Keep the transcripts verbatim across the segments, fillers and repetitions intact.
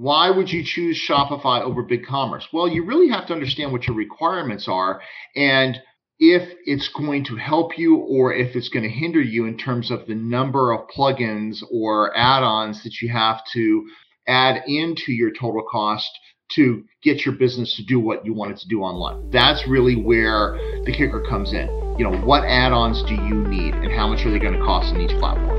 Why would you choose Shopify over BigCommerce? Well, you really have to understand what your requirements are and if it's going to help you or if it's going to hinder you in terms of the number of plugins or add-ons that you have to add into your total cost to get your business to do what you want it to do online. That's really where the kicker comes in. You know, what add-ons do you need and how much are they going to cost in each platform?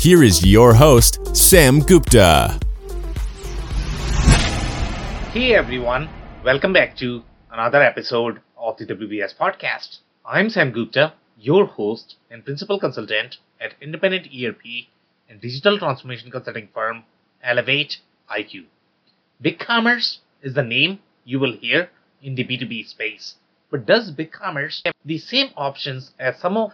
here is your host, Sam Gupta. Hey everyone, welcome back to another episode of the W B S Podcast. I'm Sam Gupta, your host and principal consultant at independent E R P and digital transformation consulting firm Elevate I Q. BigCommerce is the name you will hear in the B two B space, but does BigCommerce have the same options as some of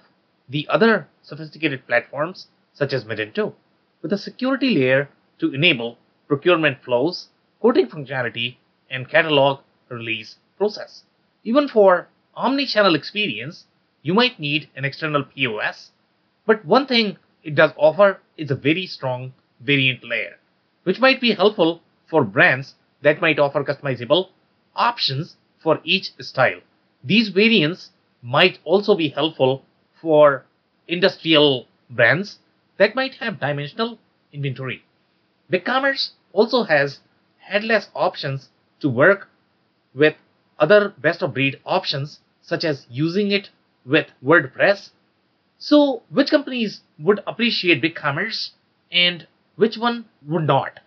the other sophisticated platforms such as Magento, with a security layer to enable procurement flows, quoting functionality, and catalog release process? Even for omni-channel experience, you might need an external P O S, but one thing it does offer is a very strong variant layer, which might be helpful for brands that might offer customizable options for each style. These variants might also be helpful for industrial brands that might have dimensional inventory. BigCommerce also has headless options to work with other best-of-breed options, such as using it with WordPress. So which companies would appreciate BigCommerce and which one would not?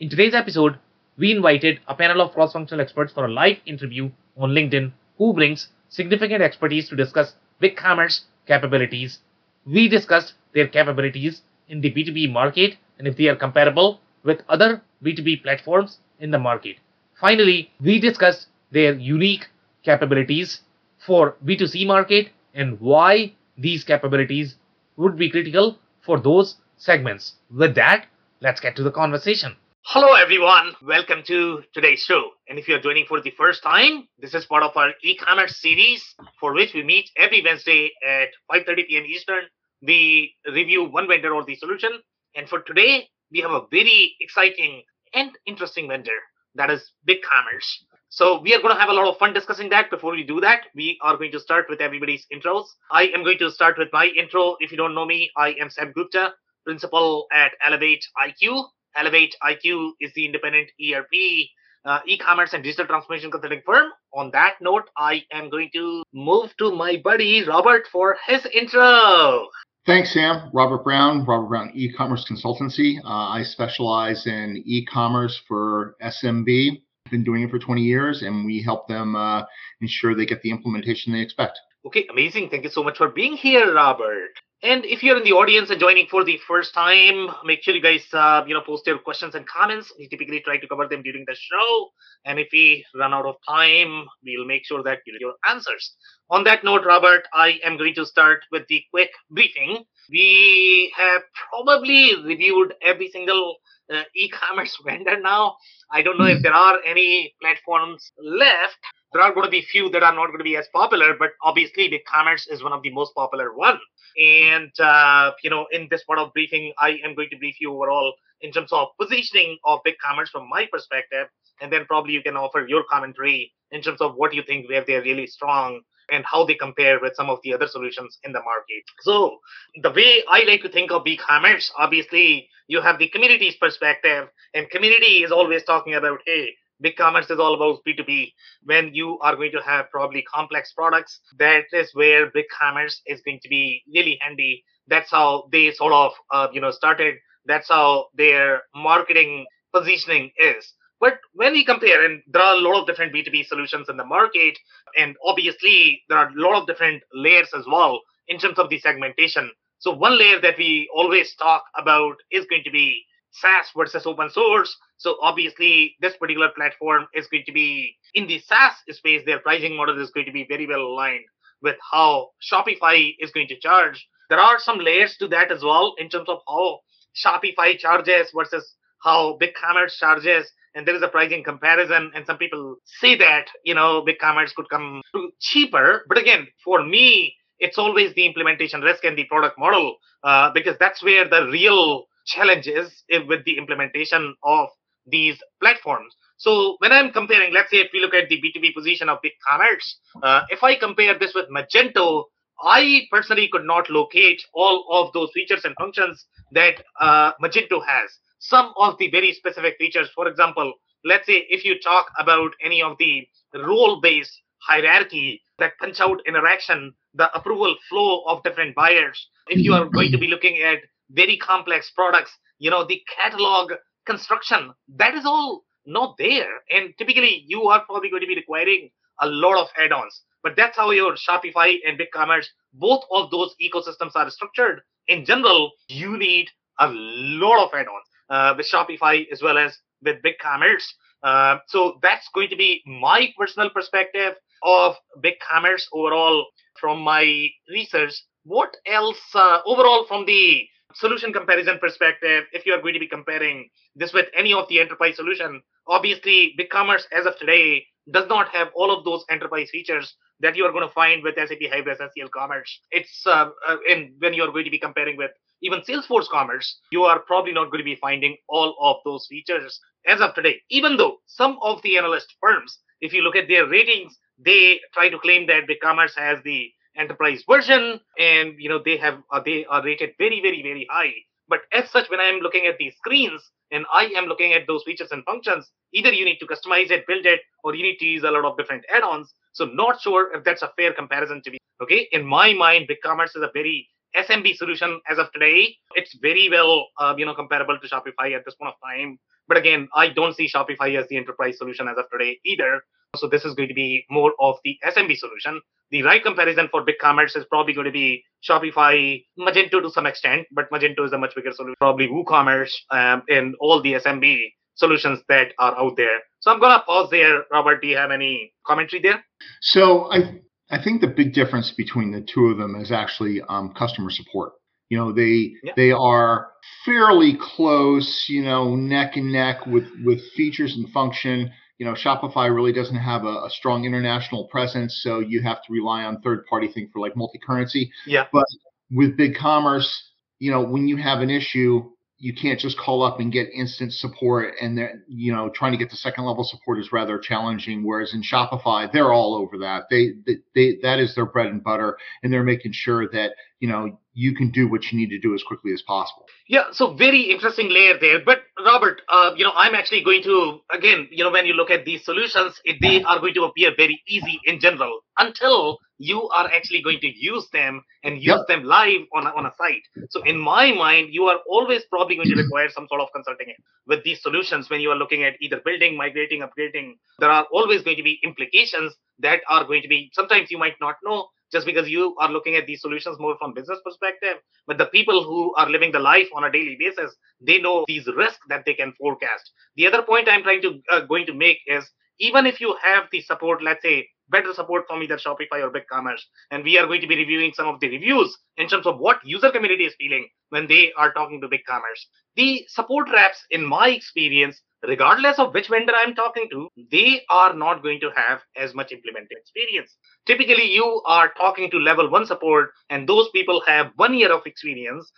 In today's episode, we invited a panel of cross-functional experts for a live interview on LinkedIn who brings significant expertise to discuss BigCommerce capabilities. We discussed their capabilities in the B two B market and if they are comparable with other B two B platforms in the market. Finally, we discussed their unique capabilities for B two C market and why these capabilities would be critical for those segments. With that, let's get to the conversation. Hello everyone, welcome to today's show. And if you're joining for the first time, this is part of our e-commerce series for which we meet every Wednesday at five thirty p.m. Eastern. We review one vendor or the solution. And for today, we have a very exciting and interesting vendor, that is BigCommerce. So we are going to have a lot of fun discussing that. Before we do that, we are going to start with everybody's intros. I am going to start with my intro. If you don't know me, I am Sam Gupta, principal at Elevate I Q. Elevate I Q is the independent E R P, uh, e-commerce and digital transformation consulting firm. On that note, I am going to move to my buddy Robert for his intro. Thanks, Sam. Robert Brown, Robert Brown E-commerce Consultancy. Uh, I specialize in e-commerce for S M B. I've been doing it for twenty years, and we help them uh, ensure they get the implementation they expect. Okay, amazing. Thank you so much for being here, Robert. And if you're in the audience and joining for the first time, make sure you guys, uh, you know, post your questions and comments. We typically try to cover them during the show. And if we run out of time, we'll make sure that you get your answers. On that note, Robert, I am going to start with the quick briefing. We have probably reviewed every single uh, e-commerce vendor now. I don't know if there are any platforms left. There are going to be few that are not going to be as popular, but obviously BigCommerce is one of the most popular ones. And, uh, you know, in this part of briefing, I am going to brief you overall in terms of positioning of BigCommerce from my perspective. And then probably you can offer your commentary in terms of what you think where they're really strong and how they compare with some of the other solutions in the market. So the way I like to think of BigCommerce, obviously you have the community's perspective, and community is always talking about, hey, BigCommerce is all about B two B. When you are going to have probably complex products, that is where BigCommerce is going to be really handy. That's how they sort of, uh, you know, started. That's how their marketing positioning is. But when we compare, and there are a lot of different B two B solutions in the market, and obviously there are a lot of different layers as well in terms of the segmentation. So one layer that we always talk about is going to be SaaS versus open source. So obviously, this particular platform is going to be in the SaaS space. Their pricing model is going to be very well aligned with how Shopify is going to charge. There are some layers to that as well in terms of how Shopify charges versus how BigCommerce charges. And there is a pricing comparison. And some people say that, you know, BigCommerce could come cheaper. But again, for me, it's always the implementation risk and the product model, uh, because that's where the real challenge is with the implementation of these platforms. So when I'm comparing, let's say if we look at the B two B position of BigCommerce, uh, if I compare this with Magento, I personally could not locate all of those features and functions that uh, Magento has. Some of the very specific features, for example, let's say if you talk about any of the role-based hierarchy, that punch-out interaction, the approval flow of different buyers, if you are going to be looking at very complex products, you know, the catalog construction, that is all not there. And typically, you are probably going to be requiring a lot of add-ons. But that's how your Shopify and BigCommerce, both of those ecosystems are structured. In general, you need a lot of add-ons uh, with Shopify as well as with BigCommerce. Uh, so that's going to be my personal perspective of BigCommerce overall from my research. What else uh, overall from the solution comparison perspective, if you are going to be comparing this with any of the enterprise solution, obviously BigCommerce as of today does not have all of those enterprise features that you are going to find with S A P Hybris, H C L Commerce. It's uh, uh, and when you are going to be comparing with even Salesforce Commerce, you are probably not going to be finding all of those features as of today, even though some of the analyst firms, if you look at their ratings, they try to claim that BigCommerce has the enterprise version, and you know they have uh, they are rated very, very, very high. But as such, when I am looking at these screens and I am looking at those features and functions, either you need to customize it, build it, or you need to use a lot of different add-ons. So not sure if that's a fair comparison to be okay. In my mind, BigCommerce is a very S M B solution as of today. It's very well uh, you know comparable to Shopify at this point of time. But again, I don't see Shopify as the enterprise solution as of today either. So this is going to be more of the S M B solution. The right comparison for BigCommerce is probably going to be Shopify, Magento to some extent, but Magento is a much bigger solution, probably WooCommerce um, and all the S M B solutions that are out there. So I'm going to pause there. Robert, do you have any commentary there? So I I think the big difference between the two of them is actually um, customer support. You know, they yeah. they are fairly close, you know, neck and neck with, with features and function. You know, Shopify really doesn't have a, a strong international presence, so you have to rely on third-party thing for like multi-currency. Yeah. But with BigCommerce, you know, when you have an issue, you can't just call up and get instant support, and then you know, trying to get the second-level support is rather challenging. Whereas in Shopify, they're all over that. They, they, they that is their bread and butter, and they're making sure that you know you can do what you need to do as quickly as possible. Yeah, so very interesting layer there. But Robert, uh, you know, I'm actually going to, again, you know, when you look at these solutions, they are going to appear very easy in general until you are actually going to use them and use yep. them live on a, on a site. So in my mind, you are always probably going to require some sort of consulting with these solutions when you are looking at either building, migrating, upgrading. There are always going to be implications that are going to be, sometimes you might not know, just because you are looking at these solutions more from business perspective. But the people who are living the life on a daily basis, they know these risks that they can forecast. The other point I'm trying to uh, going to make is, even if you have the support, let's say, better support from either Shopify or BigCommerce, and we are going to be reviewing some of the reviews in terms of what user community is feeling when they are talking to BigCommerce. The support reps, in my experience, regardless of which vendor I'm talking to, they are not going to have as much implementing experience. Typically, you are talking to level one support, and those people have one year of experience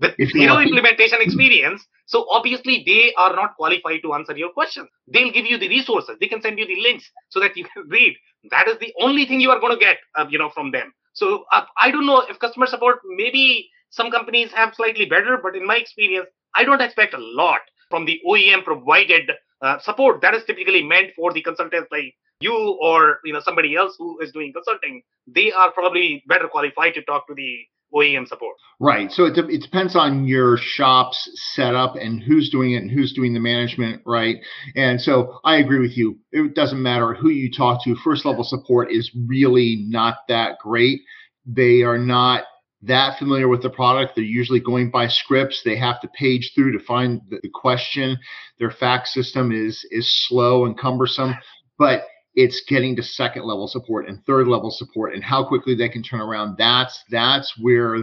with zero implementation experience. So obviously, they are not qualified to answer your questions. They'll give you the resources. They can send you the links so that you can read. That is the only thing you are going to get, uh, you know, from them. So uh, I don't know if customer support, maybe some companies have slightly better, but in my experience, I don't expect a lot from the O E M provided uh, support that is typically meant for the consultants like you or you know somebody else who is doing consulting. They are probably better qualified to talk to the O E M support. Right. So it, de- it depends on your shop's setup and who's doing it and who's doing the management, right? And so I agree with you. It doesn't matter who you talk to. First level support is really not that great. They are not that familiar with the product. They're usually going by scripts. They have to page through to find the question. Their fax system is is slow and cumbersome, but it's getting to second level support and third level support and how quickly they can turn around. That's that's where,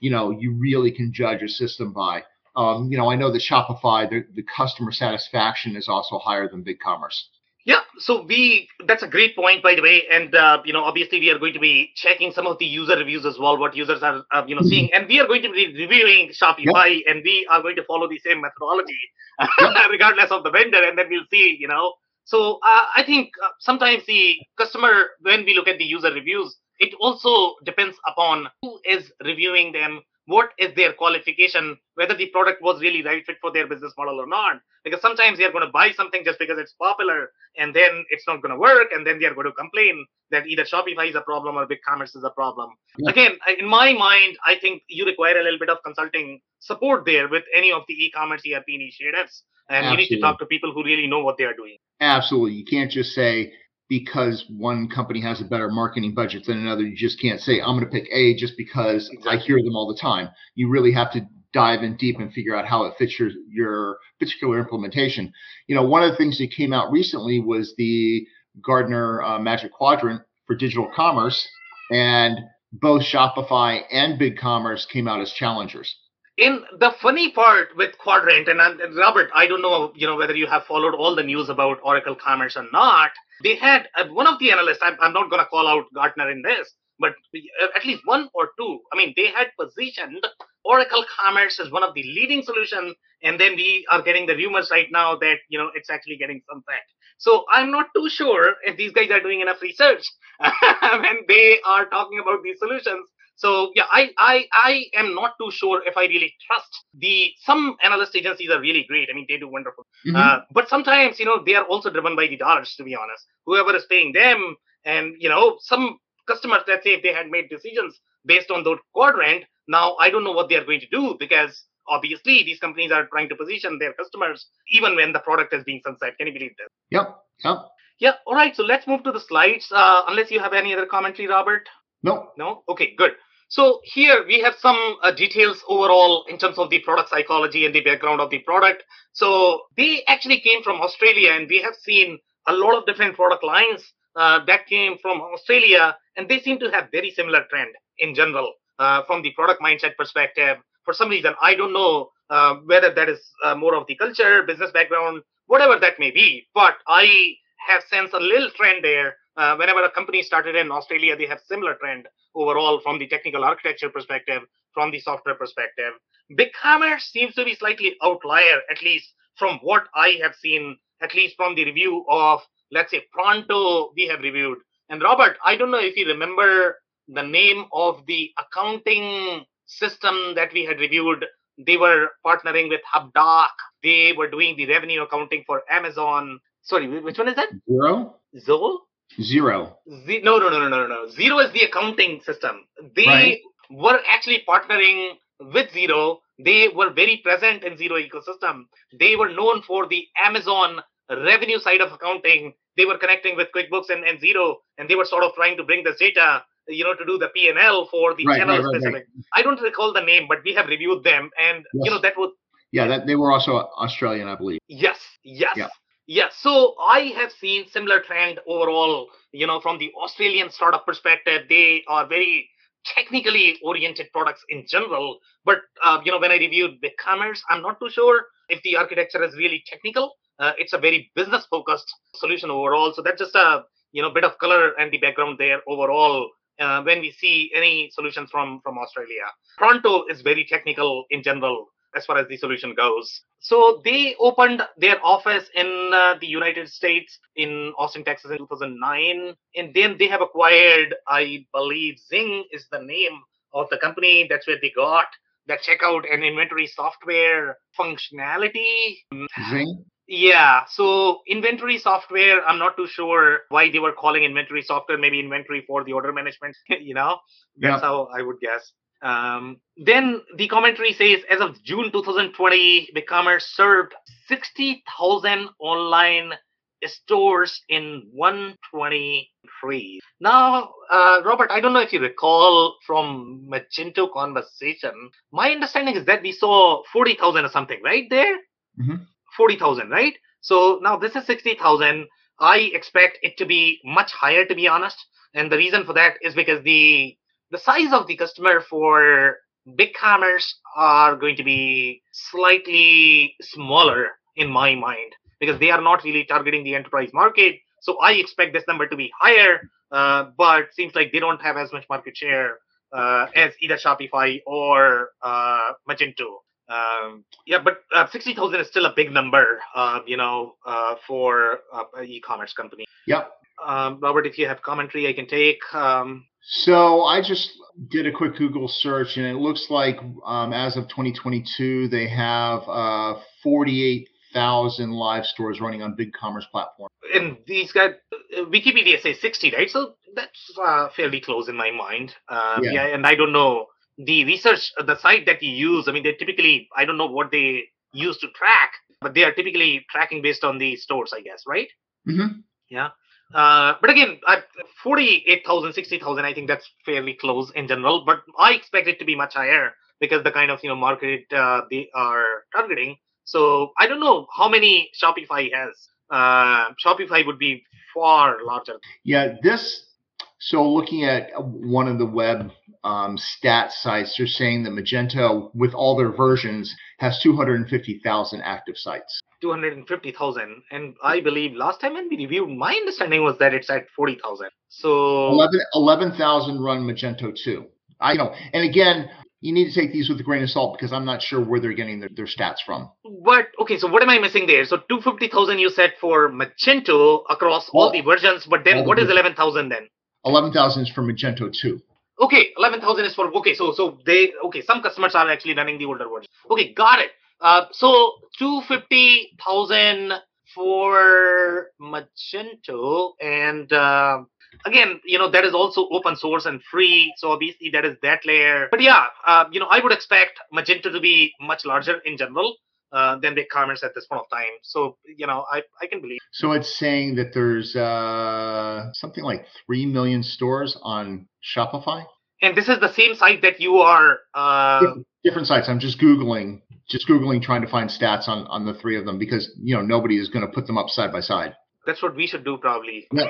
you know, you really can judge a system by. Um, you know, I know that Shopify, the, the customer satisfaction is also higher than BigCommerce. Yeah, so we that's a great point, by the way. And, uh, you know, obviously we are going to be checking some of the user reviews as well, what users are, uh, you know, seeing. And we are going to be reviewing Shopify, yep. and we are going to follow the same methodology, yep. regardless of the vendor. And then we'll see, you know. So uh, I think uh, sometimes the customer, when we look at the user reviews, it also depends upon who is reviewing them. What is their qualification, whether the product was really right fit for their business model or not? Because sometimes they're going to buy something just because it's popular, and then it's not going to work, and then they're going to complain that either Shopify is a problem or BigCommerce is a problem. Yeah. Again, in my mind, I think you require a little bit of consulting support there with any of the e-commerce E R P initiatives, and Absolutely. You need to talk to people who really know what they are doing. Absolutely. You can't just say, because one company has a better marketing budget than another, you just can't say, I'm going to pick A just because exactly. I hear them all the time. You really have to dive in deep and figure out how it fits your, your particular implementation. You know, one of the things that came out recently was the Gartner uh, Magic Quadrant for digital commerce, and both Shopify and BigCommerce came out as challengers. In the funny part with Quadrant, and, and Robert, I don't know, you know, whether you have followed all the news about Oracle Commerce or not. They had uh, one of the analysts, I'm, I'm not going to call out Gartner in this, but at least one or two. I mean, they had positioned Oracle Commerce as one of the leading solutions. And then we are getting the rumors right now that, you know, it's actually getting some fact. So I'm not too sure if these guys are doing enough research when they are talking about these solutions. So, yeah, I, I I am not too sure if I really trust the some analyst agencies are really great. I mean, they do wonderful. Mm-hmm. Uh, but sometimes, you know, they are also driven by the dollars, to be honest. Whoever is paying them and, you know, some customers, let's say if they had made decisions based on the quadrant, now I don't know what they are going to do because obviously these companies are trying to position their customers even when the product is being sunset. Can you believe that? Yep. Yep. Yeah. All right. So let's move to the slides uh, unless you have any other commentary, Robert. No. No? Okay, good. So here we have some uh, details overall in terms of the product psychology and the background of the product. So they actually came from Australia, and we have seen a lot of different product lines uh, that came from Australia, and they seem to have very similar trend in general uh, from the product mindset perspective. For some reason, I don't know uh, whether that is uh, more of the culture, business background, whatever that may be, but I have sensed a little trend there. Uh, whenever a company started in Australia, they have similar trend overall from the technical architecture perspective, from the software perspective. BigCommerce seems to be slightly outlier, at least from what I have seen, at least from the review of, let's say, Pronto we have reviewed. And Robert, I don't know if you remember the name of the accounting system that we had reviewed. They were partnering with HubDoc. They were doing the revenue accounting for Amazon. Sorry, which one is that? Zero? Zol? Xero. Z- no, no, no, no, no, no. Xero is the accounting system. They right. were actually partnering with Xero. They were very present in Xero ecosystem. They were known for the Amazon revenue side of accounting. They were connecting with QuickBooks and, and Xero, and they were sort of trying to bring this data, you know, to do the P and L for the right, channel right, specific. Right, right. I don't recall the name, but we have reviewed them, and yes. you know that was yeah, that they were also Australian, I believe. Yes, yes. Yeah. Yeah, so I have seen similar trend overall, you know, from the Australian startup perspective. They are very technically oriented products in general. But, uh, you know, when I reviewed BigCommerce, I'm not too sure if the architecture is really technical. Uh, it's a very business focused solution overall. So that's just a, you know, bit of color and the background there overall. Uh, when we see any solutions from, from Australia, Pronto is very technical in general, as far as the solution goes. So they opened their office in uh, the United States in Austin, Texas in two thousand nine. And then they have acquired, I believe, Zing is the name of the company. That's where they got the checkout and inventory software functionality. Zing? Yeah. So inventory software, I'm not too sure why they were calling inventory software, maybe inventory for the order management, you know, that's yeah. how I would guess. Um, then the commentary says, as of June twenty twenty, BigCommerce served sixty thousand online stores in one hundred twenty countries. Now, uh, Robert, I don't know if you recall from Magento conversation, my understanding is that we saw forty thousand or something, right there? Mm-hmm. forty thousand, right? So now this is sixty thousand. I expect it to be much higher, to be honest. And the reason for that is because the the size of the customer for BigCommerce are going to be slightly smaller in my mind, because they are not really targeting the enterprise market. So I expect this number to be higher, uh, but seems like they don't have as much market share uh, as either Shopify or uh, Magento. Um, yeah, but uh, sixty thousand is still a big number, uh, you know, uh, for uh, an e-commerce company. Yep. Um, Robert, if you have commentary, I can take. Um, So I just did a quick Google search, and it looks like um, as of twenty twenty-two, they have uh, forty-eight thousand live stores running on BigCommerce platform. And these guys, Wikipedia says sixty, right? So that's uh, fairly close in my mind. Um, yeah. yeah. And I don't know the research, the site that you use. I mean, they typically, I don't know what they use to track, but they are typically tracking based on the stores, I guess, right? Mm-hmm. Yeah. Uh, but again, forty-eight thousand, sixty thousand, I think that's fairly close in general, but I expect it to be much higher because the kind of, you know, market uh, they are targeting. So I don't know how many Shopify has. Uh, Shopify would be far larger. Yeah, this, so looking at one of the web um, stat sites, they're saying that Magento, with all their versions, has two hundred fifty thousand active sites. two hundred fifty thousand, and I believe last time when we reviewed, my understanding was that it's at forty thousand. So eleven thousand run Magento two. I know, and again, you need to take these with a grain of salt because I'm not sure where they're getting their, their stats from. But okay, so what am I missing there? So two hundred fifty thousand you said for Magento across well, all the versions, but then what is eleven thousand then? eleven thousand is for Magento two. Okay, eleven thousand is for okay. So so they okay. Some customers are actually running the older version. Okay, got it. Uh, so two hundred fifty thousand for Magento, and uh, again, you know, that is also open source and free, so obviously that is that layer. But yeah, uh, you know, I would expect Magento to be much larger in general uh, than BigCommerce at this point of time. So, you know, I, I can believe. So it's saying that there's uh, something like three million stores on Shopify? And this is the same site that you are... Uh, different, different sites. I'm just Googling. Just Googling, trying to find stats on, on the three of them because, you know, nobody is going to put them up side by side. That's what we should do probably. No.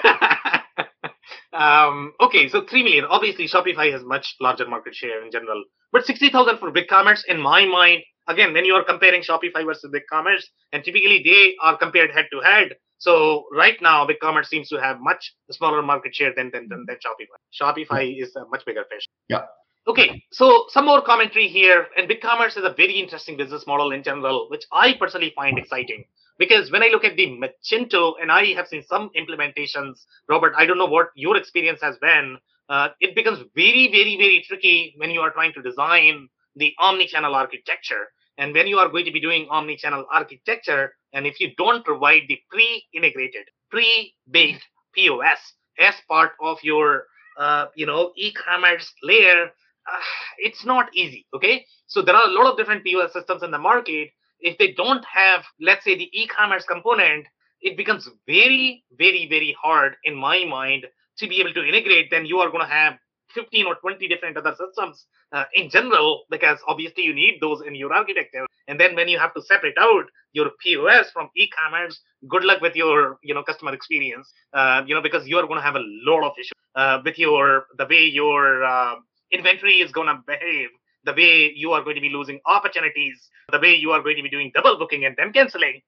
um, okay, so three million. Obviously, Shopify has much larger market share in general. But sixty thousand for BigCommerce, in my mind, again, when you are comparing Shopify versus BigCommerce, and typically they are compared head-to-head. So right now, BigCommerce seems to have much smaller market share than, than, than, than Shopify. Shopify is a much bigger fish. Yeah. Okay, so some more commentary here. And BigCommerce is a very interesting business model in general, which I personally find exciting. Because when I look at the Magento, and I have seen some implementations, Robert, I don't know what your experience has been. Uh, it becomes very, very, very tricky when you are trying to design the omnichannel architecture. And when you are going to be doing omnichannel architecture, and if you don't provide the pre-integrated, pre-baked P O S as part of your uh, you know, e-commerce layer, Uh, it's not easy, okay? So there are a lot of different P O S systems in the market. If they don't have, let's say, the e-commerce component, it becomes very, very, very hard, in my mind, to be able to integrate. Then you are going to have fifteen or twenty different other systems uh, in general, because obviously you need those in your architecture. And then when you have to separate out your P O S from e-commerce, good luck with your, you know, customer experience, uh, you know, because you are going to have a lot of issues uh, with your the way your... Uh, inventory is going to behave, the way you are going to be losing opportunities, the way you are going to be doing double booking and then canceling.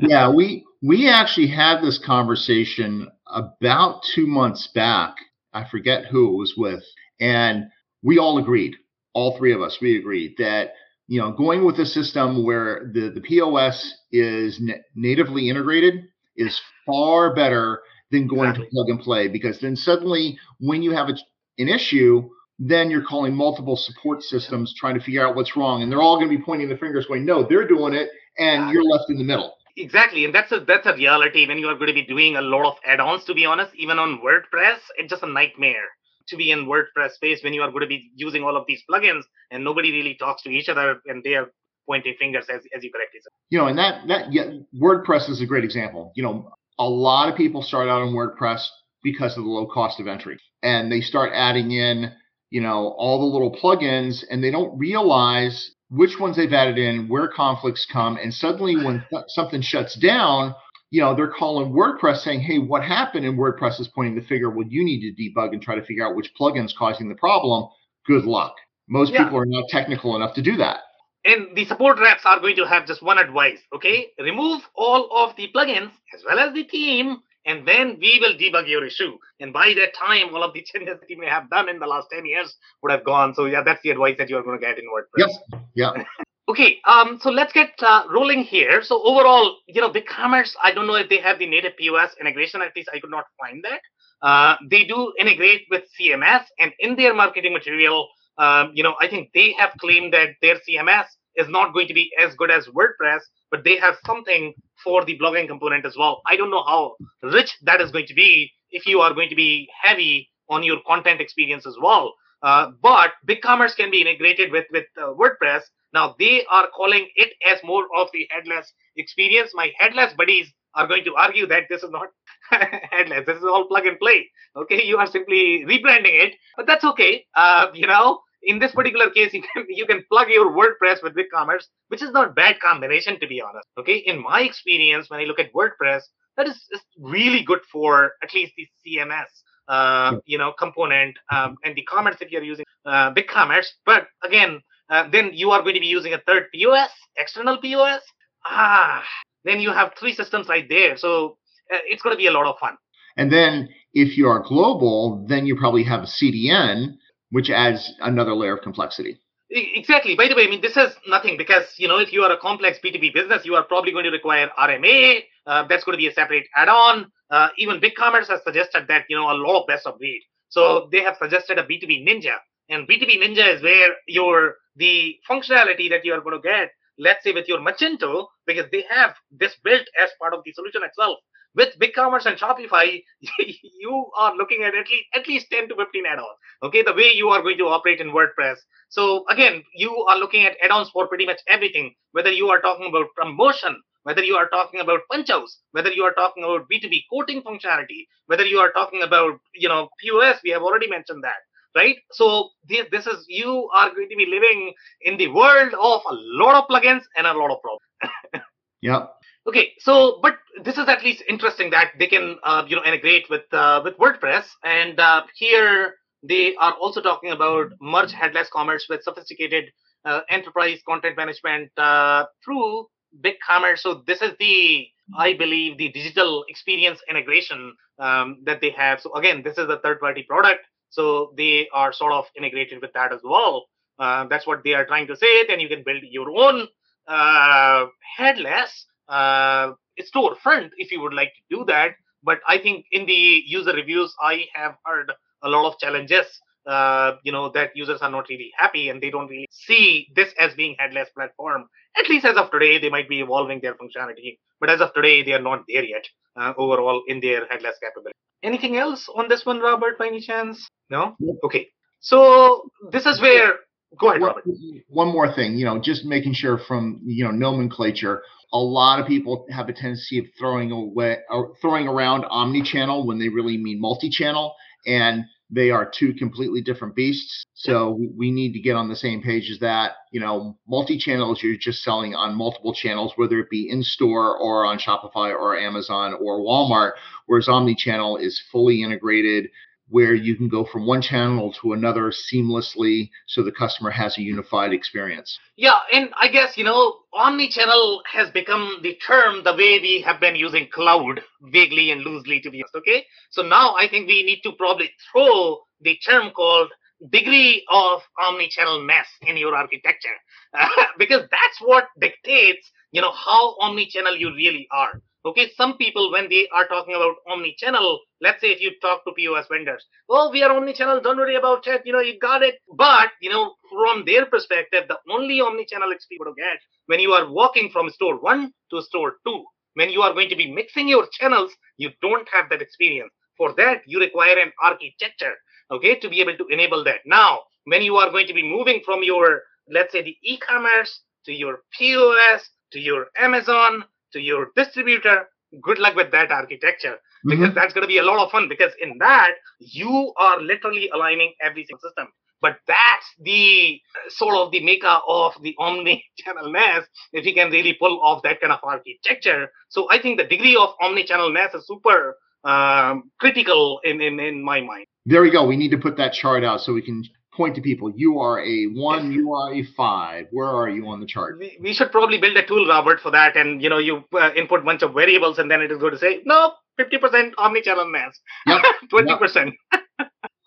yeah, we we actually had this conversation about two months back. I forget who it was with. And we all agreed, all three of us, we agreed that, you know, going with a system where the, the P O S is na- natively integrated is far better than going exactly. to plug and play, because then suddenly when you have a an issue, then you're calling multiple support systems trying to figure out what's wrong. And they're all going to be pointing the fingers going, no, they're doing it. And you're left in the middle. Exactly. And that's a, that's a reality when you are going to be doing a lot of add-ons, to be honest, even on WordPress. It's just a nightmare to be in WordPress space when you are going to be using all of these plugins and nobody really talks to each other and they are pointing fingers, as, as you correctly said. You know, and that, that yeah, WordPress is a great example. You know, a lot of people start out on WordPress because of the low cost of entry, and they start adding in, you know, all the little plugins, and they don't realize which ones they've added in, where conflicts come. And suddenly when th- something shuts down, you know, they're calling WordPress saying, hey, what happened? And WordPress is pointing the finger, well, you need to debug and try to figure out which plugin's causing the problem. Good luck. Most yeah. people are not technical enough to do that. And the support reps are going to have just one advice, okay? Remove all of the plugins as well as the theme, and then we will debug your issue. And by that time, all of the changes that you may have done in the last ten years would have gone. So yeah, that's the advice that you are going to get in WordPress. Yes. Yeah. Okay. Um. So let's get uh, rolling here. So overall, you know, BigCommerce, I don't know if they have the native P O S integration. At least I could not find that. Uh, they do integrate with C M S, and in their marketing material, um, you know, I think they have claimed that their C M S is not going to be as good as WordPress, but they have something for the blogging component as well. I don't know how rich that is going to be if you are going to be heavy on your content experience as well. Uh, but BigCommerce can be integrated with, with uh, WordPress. Now, they are calling it as more of the headless experience. My headless buddies are going to argue that this is not headless. This is all plug and play. Okay, you are simply rebranding it, but that's okay. Uh, you know, in this particular case, you can you can plug your WordPress with BigCommerce, which is not a bad combination, to be honest. Okay, in my experience, when I look at WordPress, that is, is really good for at least the C M S, uh, you know, component um, and the commerce that you are using uh, BigCommerce. But again, uh, then you are going to be using a third P O S, external P O S. Ah, then you have three systems right there. So uh, it's going to be a lot of fun. And then if you are global, then you probably have a C D N, which adds another layer of complexity. Exactly. By the way, I mean, this is nothing because, you know, if you are a complex B two B business, you are probably going to require R M A. Uh, that's going to be a separate add-on. Uh, even BigCommerce has suggested that, you know, a lot of best of breed. So they have suggested a B two B Ninja. And B two B Ninja is where your the functionality that you are going to get, let's say with your Magento, because they have this built as part of the solution itself. With BigCommerce and Shopify, you are looking at at least at least ten to fifteen add-ons, okay, the way you are going to operate in WordPress. So again, you are looking at add-ons for pretty much everything, whether you are talking about promotion, whether you are talking about punch-outs, whether you are talking about B two B quoting functionality, whether you are talking about, you know, P O S, we have already mentioned that, right? So this, this is, you are going to be living in the world of a lot of plugins and a lot of problems. Yeah. Okay, so, but this is at least interesting that they can, uh, you know, integrate with uh, with WordPress. And uh, here they are also talking about merge headless commerce with sophisticated uh, enterprise content management uh, through BigCommerce. So this is the, I believe, the digital experience integration um, that they have. So again, this is a third-party product. So they are sort of integrated with that as well. Uh, that's what they are trying to say. Then you can build your own uh, headless uh storefront if you would like to do that. But I think in the user reviews, I have heard a lot of challenges, uh you know, that users are not really happy and they don't really see this as being headless platform. At least as of today, they might be evolving their functionality, but as of today, they are not there yet uh, overall in their headless capability. Anything else on this one, Robert, by any chance? No? Okay. So this is where... Go ahead, Robert. One more thing, you know, just making sure from, you know, nomenclature, a lot of people have a tendency of throwing away, or throwing around omni-channel when they really mean multi-channel, and they are two completely different beasts. So we need to get on the same page as that. You know, multi-channel is you're just selling on multiple channels, whether it be in store or on Shopify or Amazon or Walmart, whereas omni-channel is fully integrated, where you can go from one channel to another seamlessly so the customer has a unified experience. Yeah, and I guess, you know, omnichannel has become the term the way we have been using cloud vaguely and loosely, to be honest, okay? So now I think we need to probably throw the term called degree of omnichannel mess in your architecture uh, because that's what dictates, you know, how omnichannel you really are. Okay, some people, when they are talking about omni-channel, let's say if you talk to P O S vendors, oh, we are omni-channel, don't worry about it, you know, you got it. But, you know, from their perspective, the only omni-channel experience you get when you are walking from store one to store two, when you are going to be mixing your channels, you don't have that experience. For that, you require an architecture, okay, to be able to enable that. Now, when you are going to be moving from your, let's say, the e-commerce to your P O S, to your Amazon, to your distributor. Good luck with that architecture, because mm-hmm. that's going to be a lot of fun, because in that you are literally aligning every single system. But that's the sort of the maker of the omni-channelness, if you can really pull off that kind of architecture. So I think the degree of omni-channelness is super um, critical in, in, in my mind. There we go. We need to put that chart out so we can point to people. You are a one, you are a five. Where are you on the chart? We, we should probably build a tool, Robert, for that. And, you know, you uh, input a bunch of variables and then it is going to say, no, fifty percent omni-channelness, yep. twenty percent. Yep.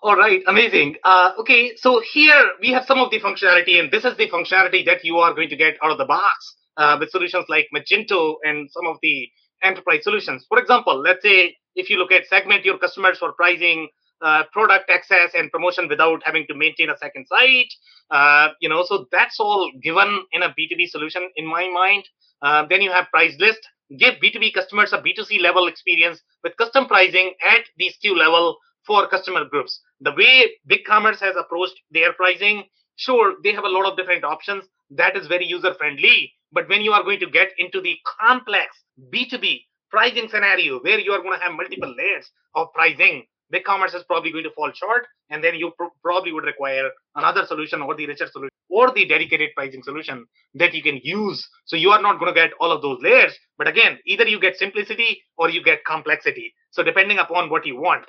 All right, amazing. Uh, okay, so here we have some of the functionality, and this is the functionality that you are going to get out of the box uh, with solutions like Magento and some of the enterprise solutions. For example, let's say if you look at segment your customers for pricing, uh, product access, and promotion without having to maintain a second site, uh, you know, so that's all given in a B two B solution in my mind. Uh, then you have price list. Give B two B customers a B two C level experience with custom pricing at the S K U level for customer groups. The way BigCommerce has approached their pricing, sure, they have a lot of different options. That is very user-friendly. But when you are going to get into the complex B two B pricing scenario where you are going to have multiple layers of pricing, BigCommerce is probably going to fall short. And then you pro- probably would require another solution, or the richer solution, or the dedicated pricing solution that you can use. So you are not going to get all of those layers. But again, either you get simplicity or you get complexity. So depending upon what you want,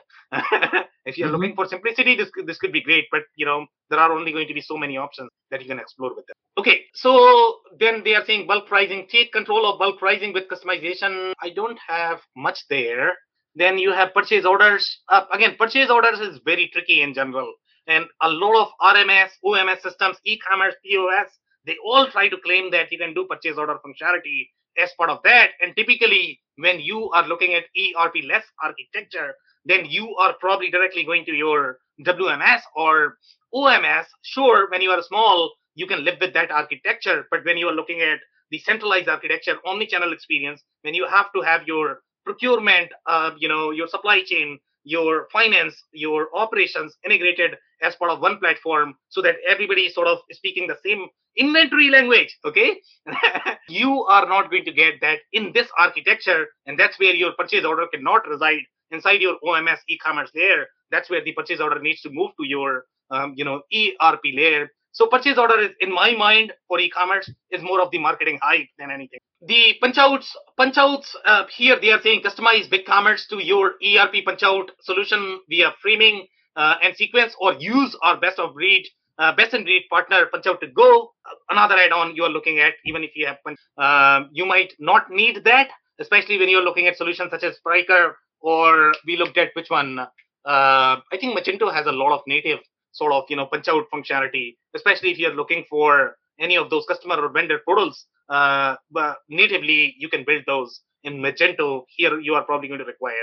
if you're mm-hmm. looking for simplicity, this, this could be great. But, you know, there are only going to be so many options that you can explore with them. Okay, so then they are saying bulk pricing. Take control of bulk pricing with customization. I don't have much there. Then you have purchase orders. Uh, again, purchase orders is very tricky in general. And a lot of R M S, O M S systems, e-commerce, P O S, they all try to claim that you can do purchase order functionality as part of that. And typically, when you are looking at E R P-less architecture, then you are probably directly going to your W M S or O M S. Sure, when you are small, you can live with that architecture. But when you are looking at the centralized architecture, omni-channel experience, when you have to have your procurement, uh, you know, your supply chain, your finance, your operations integrated as part of one platform so that everybody is sort of speaking the same inventory language, okay? You are not going to get that in this architecture, and that's where your purchase order cannot reside inside your O M S e-commerce layer. That's where the purchase order needs to move to your, um, you know, E R P layer. So purchase order is, in my mind, for e-commerce is more of the marketing hype than anything. The punch-outs, punch-outs uh, here they are saying customize BigCommerce to your E R P punch-out solution via framing uh, and sequence, or use our best of breed, uh, best in breed partner punch-out to go. Another add-on you are looking at, even if you have, punch, uh, you might not need that, especially when you are looking at solutions such as Spryker, or we looked at which one. Uh, I think Magento has a lot of native sort of, you know, punch-out functionality, especially if you're looking for any of those customer or vendor portals. Uh, but natively, you can build those in Magento. Here, you are probably going to require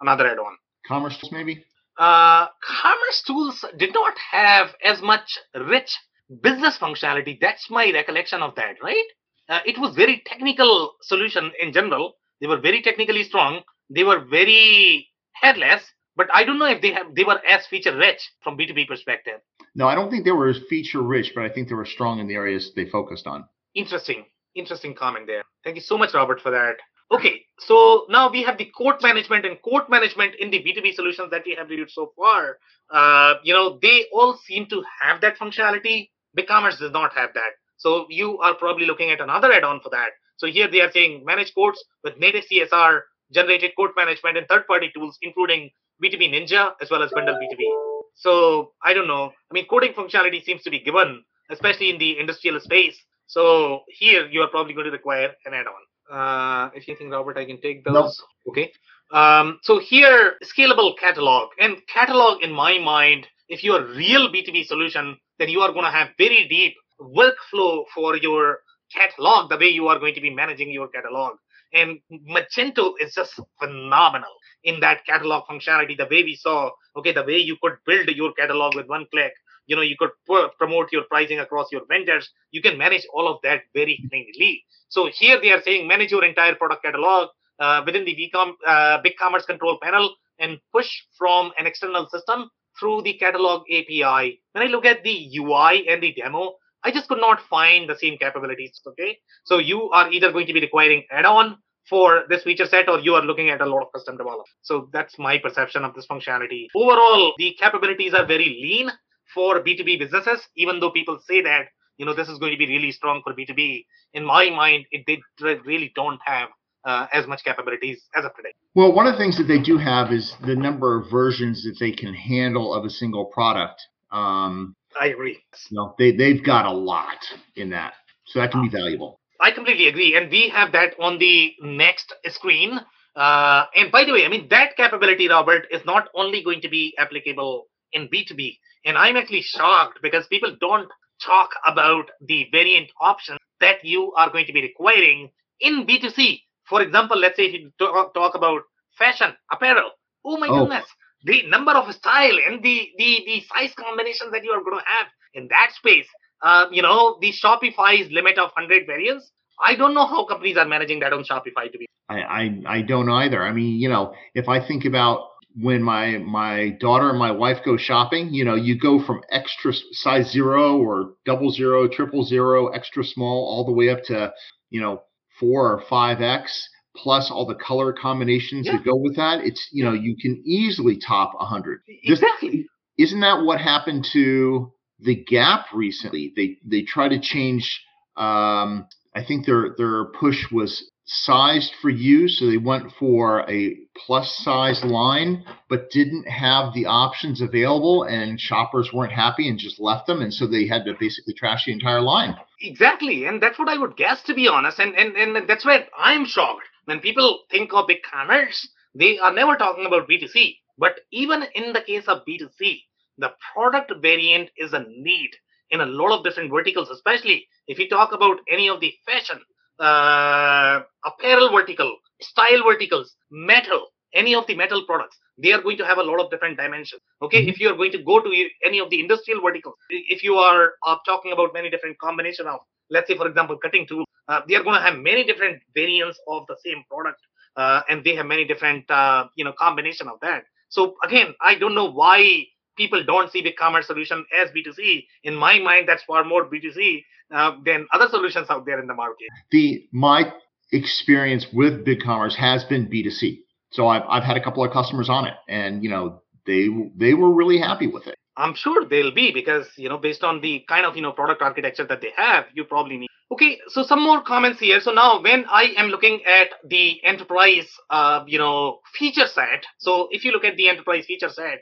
another add-on. Commerce Tools, maybe? Uh, Commerce Tools did not have as much rich business functionality. That's my recollection of that, right? Uh, it was very technical solution in general. They were very technically strong. They were very headless. But I don't know if they have they were as feature-rich from B two B perspective. No, I don't think they were as feature-rich, but I think they were strong in the areas they focused on. Interesting. Interesting comment there. Thank you so much, Robert, for that. Okay, so now we have the quote management, and quote management in the B two B solutions that we have reviewed so far. Uh, you know, they all seem to have that functionality. BigCommerce does not have that. So you are probably looking at another add-on for that. So here they are saying manage quotes with native C S R, generated quote management, and third-party tools, including B two B Ninja as well as Bundle B two B. So I don't know. I mean, quoting functionality seems to be given, especially in the industrial space. So here you are probably going to require an add-on. Uh, if you think, Robert, I can take those. No. Okay. Um, so here, scalable catalog. And catalog, in my mind, if you are a real B two B solution, then you are going to have very deep workflow for your catalog, the way you are going to be managing your catalog. And Magento is just phenomenal in that catalog functionality, the way we saw, okay, the way you could build your catalog with one click. You know, you could pr- promote your pricing across your vendors. You can manage all of that very cleanly. So here they are saying manage your entire product catalog uh, within the VCom, uh, BigCommerce control panel and push from an external system through the catalog A P I. When I look at the U I and the demo, I just could not find the same capabilities. Okay, so you are either going to be requiring add-on for this feature set, or you are looking at a lot of custom development. So that's my perception of this functionality. Overall, the capabilities are very lean for B two B businesses, even though people say that, you know, this is going to be really strong for B two B. In my mind, it they really don't have uh, as much capabilities as of today. Well, one of the things that they do have is the number of versions that they can handle of a single product. Um, I agree. You know, they, they've got a lot in that. So that can be valuable. I completely agree. And we have that on the next screen. Uh, and by the way, I mean, that capability, Robert, is not only going to be applicable in B two B. And I'm actually shocked because people don't talk about the variant options that you are going to be requiring in B two C. For example, let's say if you talk, talk about fashion, apparel. Oh, my oh. goodness. The number of style and the, the, the size combinations that you are going to have in that space. Um, you know, the Shopify's limit of one hundred variants. I don't know how companies are managing that on Shopify, to be. I, I, I don't either. I mean, you know, if I think about when my, my daughter and my wife go shopping, you know, you go from extra size zero or double zero, triple zero, extra small, all the way up to, you know, four or five X, plus all the color combinations yeah. that go with that. It's, you know, you can easily top one hundred. Exactly. This, isn't that what happened to the Gap recently? They they try to change, um, I think their their push was sized for you. So they went for a plus size line, but didn't have the options available, and shoppers weren't happy and just left them. And so they had to basically trash the entire line. Exactly. And that's what I would guess, to be honest. And and, and that's where I'm shocked. When people think of BigCommerce, they are never talking about B two C. But even in the case of B two C, the product variant is a need in a lot of different verticals, especially if you talk about any of the fashion, uh, apparel vertical, style verticals, metal, any of the metal products. They are going to have a lot of different dimensions. Okay, mm-hmm. If you are going to go to any of the industrial verticals, if you are uh, talking about many different combinations of, let's say, for example, cutting tools, uh, they are going to have many different variants of the same product, uh, and they have many different, uh, you know, combination of that. So again, I don't know why people don't see BigCommerce solution as B two C. In my mind, that's far more B two C uh, than other solutions out there in the market. The my experience with BigCommerce has been B two C. So I've I've had a couple of customers on it, and you know they they were really happy with it. I'm sure they'll be, because you know, based on the kind of, you know, product architecture that they have, you probably need. Okay, so some more comments here. So now when I am looking at the enterprise, uh, you know, feature set. So if you look at the enterprise feature set,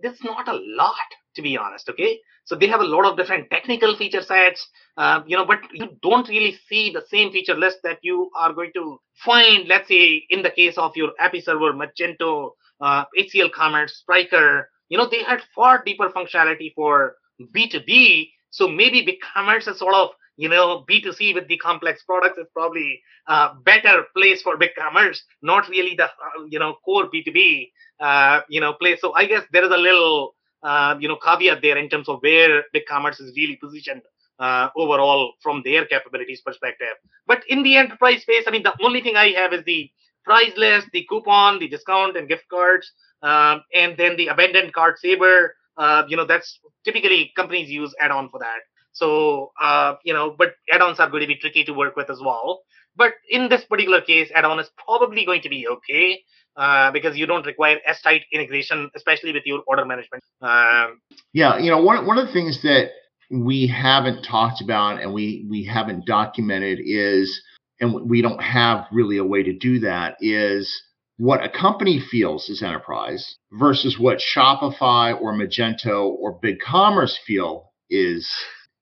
there's not a lot, to be honest, okay? So they have a lot of different technical feature sets, uh, you know, but you don't really see the same feature list that you are going to find, let's say, in the case of your A P I server, Magento, uh, H C L Commerce, Spryker. You know, they had far deeper functionality for B two B. So maybe BigCommerce is sort of, you know, B two C with the complex products is probably a better place for BigCommerce, not really the, you know, core B two B, uh, you know, place. So I guess there is a little, uh, you know, caveat there in terms of where BigCommerce is really positioned uh, overall from their capabilities perspective. But in the enterprise space, I mean, the only thing I have is the price list, the coupon, the discount and gift cards, um, and then the abandoned cart saver. Uh, you know, that's typically companies use add-on for that. So, uh, you know, but add-ons are going to be tricky to work with as well. But in this particular case, add-on is probably going to be okay uh, because you don't require as tight integration, especially with your order management. Um, yeah, you know, one one of the things that we haven't talked about and we, we haven't documented is, and we don't have really a way to do that, is what a company feels is enterprise versus what Shopify or Magento or BigCommerce feel is,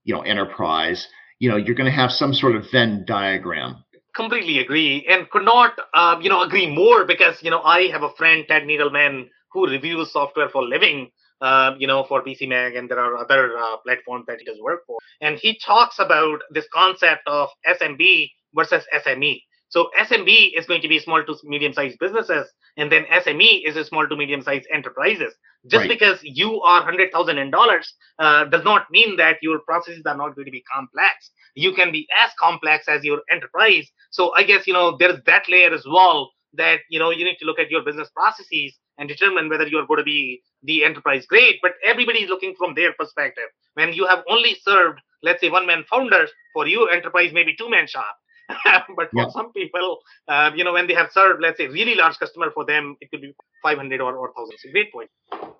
you know, enterprise. You know, you're going to have some sort of Venn diagram. Completely agree, and could not, uh, you know, agree more, because, you know, I have a friend, Ted Needleman, who reviews software for living, uh, you know, for PCMag, and there are other uh, platforms that he does work for. And he talks about this concept of S M B versus S M E. So S M B is going to be small to medium-sized businesses, and then S M E is a small to medium-sized enterprises. Just right. Because you are one hundred thousand dollars in dollars uh, does not mean that your processes are not going to be complex. You can be as complex as your enterprise. So I guess, you know, there's that layer as well that, you know, you need to look at your business processes and determine whether you're going to be the enterprise grade. But everybody's looking from their perspective. When you have only served, let's say, one-man founders, for you, enterprise maybe two-man shop. But yeah. for some people, uh, you know, when they have served, let's say, really large customer, for them, it could be five hundred or, or one thousand. So great point.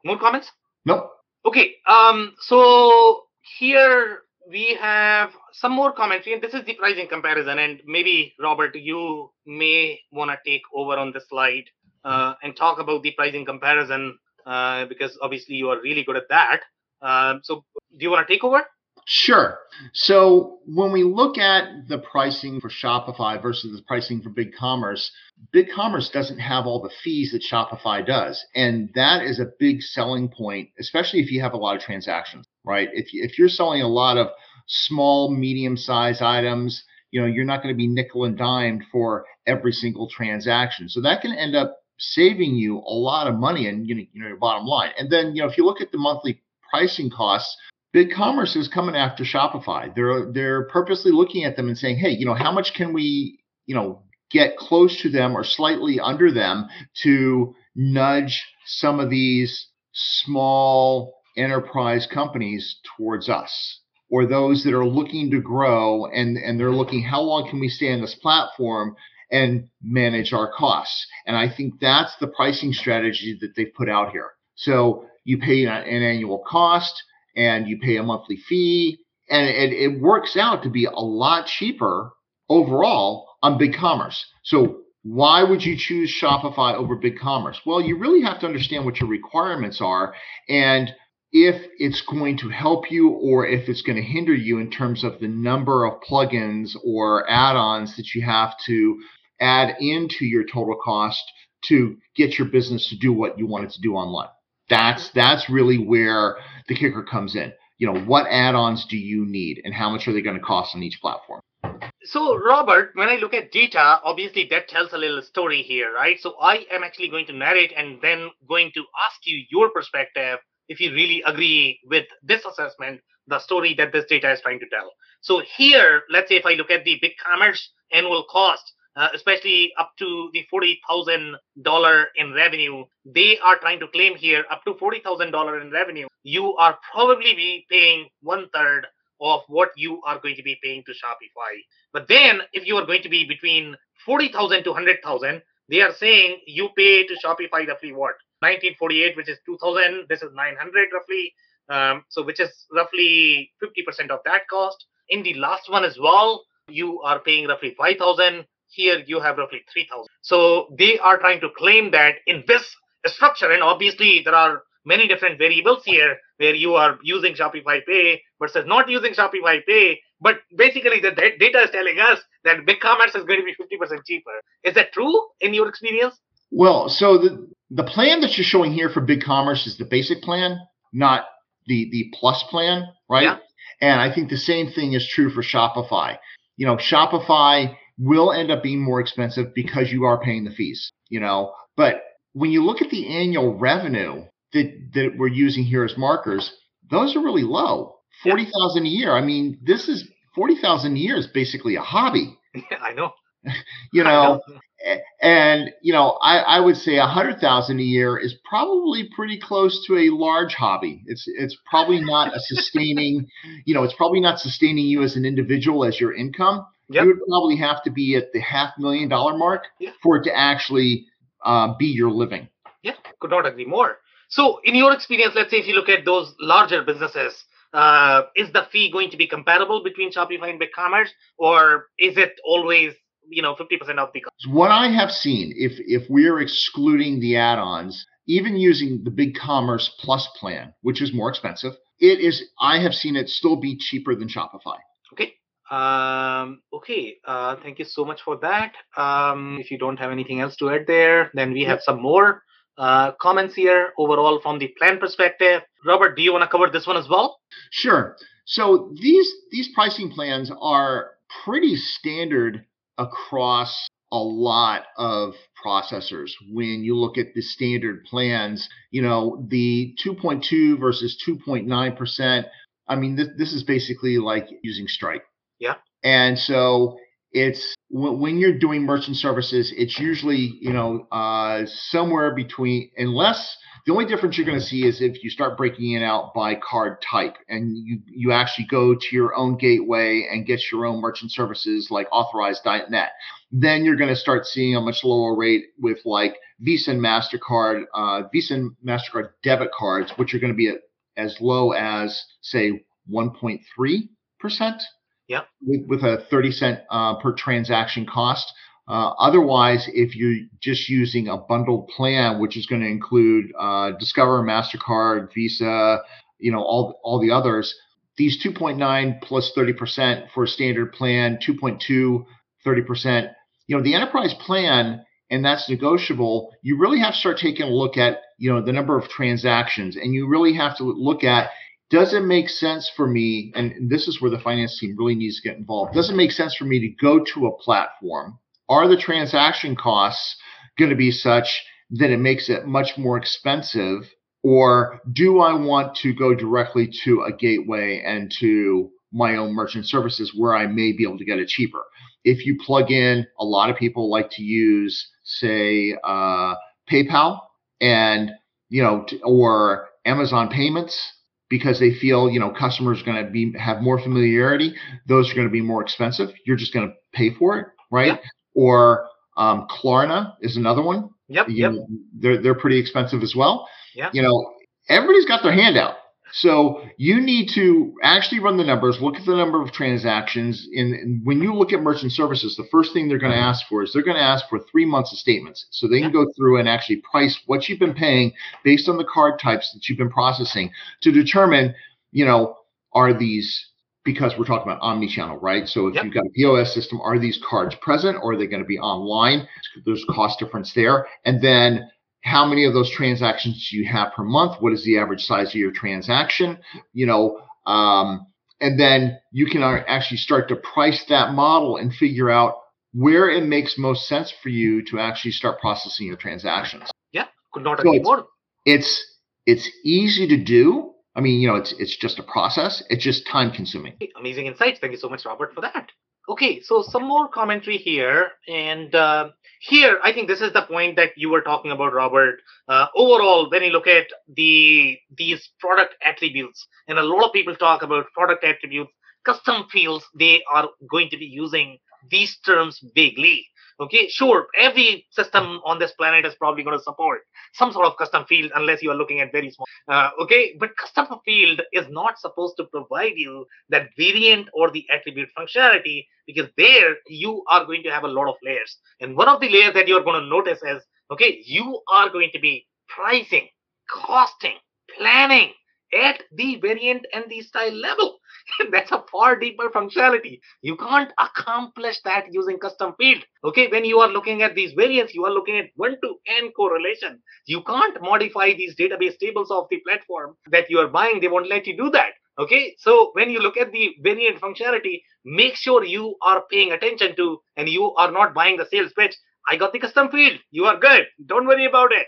More comments? No. Okay. Um. So here we have some more commentary, and this is the pricing comparison. And maybe, Robert, you may want to take over on the slide uh, and talk about the pricing comparison, uh, because obviously you are really good at that. Uh, so do you want to take over? Sure. So when we look at the pricing for Shopify versus the pricing for BigCommerce, BigCommerce doesn't have all the fees that Shopify does. And that is a big selling point, especially if you have a lot of transactions, right? If, if you're selling a lot of small, medium-sized items, you know, you're not going to be nickel and dimed for every single transaction. So that can end up saving you a lot of money and, you know, your bottom line. And then, you know, if you look at the monthly pricing costs, BigCommerce is coming after Shopify. They're they're purposely looking at them and saying, hey, you know, how much can we, you know, get close to them or slightly under them to nudge some of these small enterprise companies towards us, or those that are looking to grow and, and they're looking, how long can we stay on this platform and manage our costs? And I think that's the pricing strategy that they've put out here. So you pay an, an annual cost, and you pay a monthly fee, and it, it works out to be a lot cheaper overall on BigCommerce. So why would you choose Shopify over BigCommerce? Well, you really have to understand what your requirements are and if it's going to help you or if it's going to hinder you in terms of the number of plugins or add-ons that you have to add into your total cost to get your business to do what you want it to do online. That's that's really where the kicker comes in. You know, what add-ons do you need and how much are they going to cost on each platform? So, Robert, when I look at data, obviously that tells a little story here, right? So I am actually going to narrate and then going to ask you your perspective if you really agree with this assessment, the story that this data is trying to tell. So here, let's say if I look at the BigCommerce annual cost, Uh, especially up to the forty thousand dollars in revenue, they are trying to claim here up to forty thousand dollars in revenue, you are probably be paying one third of what you are going to be paying to Shopify. But then if you are going to be between forty thousand to one hundred thousand, they are saying you pay to Shopify roughly what? nineteen forty-eight, which is two thousand, this is nine hundred roughly. Um, so which is roughly fifty percent of that cost. In the last one as well, you are paying roughly five thousand. Here you have roughly three thousand. So they are trying to claim that in this structure, and obviously there are many different variables here where you are using Shopify Pay versus not using Shopify Pay. But basically the data is telling us that BigCommerce is going to be fifty percent cheaper. Is that true in your experience? Well, so the, the plan that you're showing here for BigCommerce is the basic plan, not the, the plus plan, right? Yeah. And I think the same thing is true for Shopify. You know, Shopify will end up being more expensive because you are paying the fees, you know. But when you look at the annual revenue that, that we're using here as markers, those are really low. forty thousand dollars a year. I mean, this is forty thousand dollars a year is basically a hobby. Yeah, I know. You know, know. And, you know, I, I would say one hundred thousand dollars a year is probably pretty close to a large hobby. It's it's probably not a sustaining, you know, it's probably not sustaining you as an individual as your income. Yep. You would probably have to be at the half million dollar mark yeah. for it to actually uh, be your living. Yeah, could not agree more. So in your experience, let's say if you look at those larger businesses, uh, is the fee going to be comparable between Shopify and BigCommerce, or is it always, you know, fifty percent of BigCommerce? What I have seen, if if we're excluding the add-ons, even using the BigCommerce Plus plan, which is more expensive, it is. I have seen it still be cheaper than Shopify. Okay. Um, okay, uh, thank you so much for that. Um, if you don't have anything else to add there, then we have some more uh, comments here overall from the plan perspective. Robert, do you want to cover this one as well? Sure. So these these pricing plans are pretty standard across a lot of processors. When you look at the standard plans, you know, the two point two versus two point nine percent, I mean, this, this is basically like using Stripe. Yeah. And so it's when you're doing merchant services, it's usually, you know, uh, somewhere between, unless the only difference you're going to see is if you start breaking it out by card type and you, you actually go to your own gateway and get your own merchant services like authorized dot net. Then you're going to start seeing a much lower rate with like Visa and MasterCard, uh, Visa and MasterCard debit cards, which are going to be at as low as, say, one point three percent. Yep. With, with a thirty cent uh, per transaction cost. Uh, otherwise, if you're just using a bundled plan, which is going to include uh, Discover, MasterCard, Visa, you know, all, all the others, these two point nine plus thirty percent for a standard plan, two point two, thirty percent. You know, the enterprise plan, and that's negotiable, you really have to start taking a look at, you know, the number of transactions, and you really have to look at, does it make sense for me, and this is where the finance team really needs to get involved, does it make sense for me to go to a platform? Are the transaction costs going to be such that it makes it much more expensive, or do I want to go directly to a gateway and to my own merchant services where I may be able to get it cheaper? If you plug in, a lot of people like to use, say, uh, PayPal and, you know, or Amazon Payments, because they feel, you know, customers are going to be have more familiarity. Those are going to be more expensive. You're just going to pay for it, right? Yep. Or um, Klarna is another one. Yep, you yep. know, they're they're pretty expensive as well. Yep. You know, everybody's got their hand out. So you need to actually run the numbers, look at the number of transactions. And, and when you look at merchant services, the first thing they're going to ask for is they're going to ask for three months of statements. So they can go through and actually price what you've been paying based on the card types that you've been processing to determine, you know, are these, because we're talking about omnichannel, right? So if yep. you've got a P O S system, are these cards present or are they going to be online? There's cost difference there. And then how many of those transactions do you have per month? What is the average size of your transaction? You know, um, and then you can actually start to price that model and figure out where it makes most sense for you to actually start processing your transactions. Yeah, could not agree more. It's it's easy to do. I mean, you know, it's it's just a process. It's just time consuming. Amazing insights. Thank you so much, Robert, for that. Okay, so some more commentary here, and uh, here I think this is the point that you were talking about, Robert. Uh, overall, when you look at the these product attributes, and a lot of people talk about product attributes, custom fields, they are going to be using these terms vaguely. Okay, sure, every system on this planet is probably going to support some sort of custom field unless you are looking at very small. Uh, okay, but custom field is not supposed to provide you that variant or the attribute functionality, because there you are going to have a lot of layers. And one of the layers that you're going to notice is, okay, you are going to be pricing, costing, planning at the variant and the style level. That's a far deeper functionality. You can't accomplish that using custom field. Okay, when you are looking at these variants, you are looking at one-to-n correlation. You can't modify these database tables of the platform that you are buying. They won't let you do that. Okay, so when you look at the variant functionality, make sure you are paying attention to, and you are not buying the sales pitch. I got the custom field. You are good. Don't worry about it.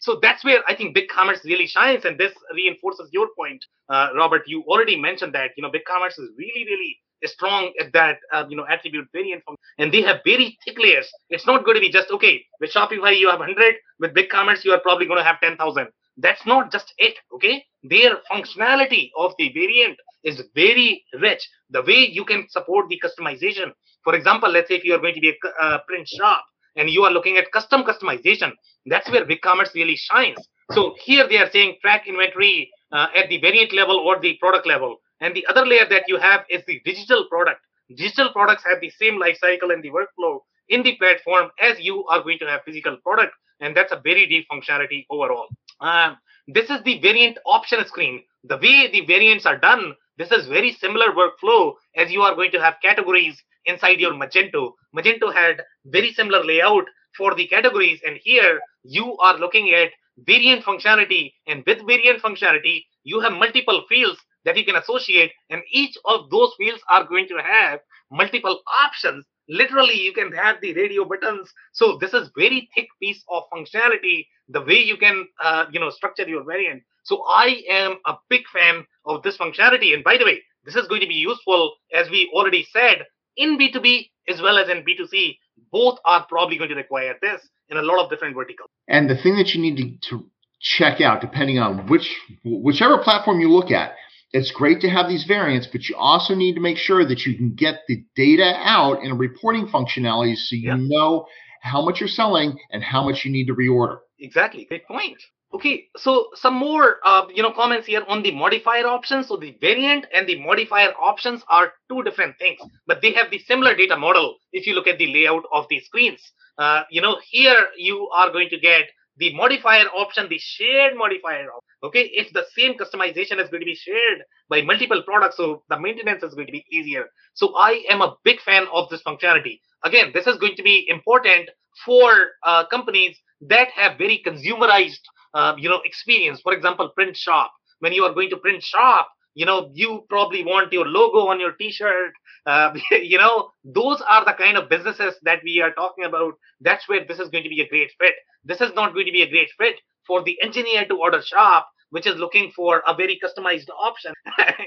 So that's where I think BigCommerce really shines, and this reinforces your point, uh, Robert. You already mentioned that, you know, BigCommerce is really, really strong at that, uh, you know, attribute variant, and they have very thick layers. It's not going to be just, okay, with Shopify you have one hundred, with BigCommerce you are probably going to have ten thousand. That's not just it, okay? Their functionality of the variant is very rich. The way you can support the customization. For example, let's say if you are going to be a uh, print shop, and you are looking at custom customization, that's where BigCommerce really shines. So here they are saying track inventory uh, at the variant level or the product level. And the other layer that you have is the digital product. Digital products have the same life cycle and the workflow in the platform as you are going to have physical product. And that's a very deep functionality overall. Uh, this is the variant option screen. The way the variants are done, this is very similar workflow as you are going to have categories inside your Magento. Magento had very similar layout for the categories, and here you are looking at variant functionality, and with variant functionality, you have multiple fields that you can associate, and each of those fields are going to have multiple options. Literally, you can have the radio buttons. So this is very thick piece of functionality, the way you can, uh, you know, structure your variant. So I am a big fan of this functionality. And by the way, this is going to be useful, as we already said, in B two B as well as in B two C, both are probably going to require this in a lot of different verticals. And the thing that you need to check out, depending on which whichever platform you look at, it's great to have these variants, but you also need to make sure that you can get the data out in a reporting functionality so you yeah. know how much you're selling and how much you need to reorder. Exactly. Great point. Okay, so some more uh, you know, comments here on the modifier options. So the variant and the modifier options are two different things, but they have the similar data model if you look at the layout of the screens. Uh, you know, here you are going to get the modifier option, the shared modifier option. Okay, if the same customization is going to be shared by multiple products, so the maintenance is going to be easier. So I am a big fan of this functionality. Again, this is going to be important for uh, companies that have very consumerized Uh, you know, experience. For example, print shop. When you are going to print shop, you know, you probably want your logo on your T-shirt. Uh, you know, those are the kind of businesses that we are talking about. That's where this is going to be a great fit. This is not going to be a great fit for the engineer to order shop, which is looking for a very customized option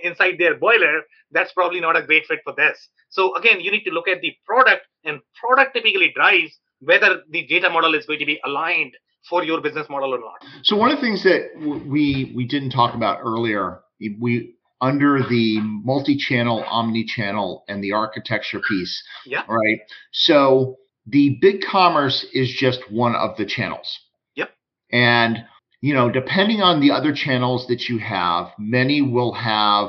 inside their boiler. That's probably not a great fit for this. So again, you need to look at the product, and product typically drives whether the data model is going to be aligned for your business model or not. So one of the things that we we didn't talk about earlier, we under the multi-channel, omni-channel, and the architecture piece, yeah. right? So the BigCommerce is just one of the channels. Yep. And, you know, depending on the other channels that you have, many will have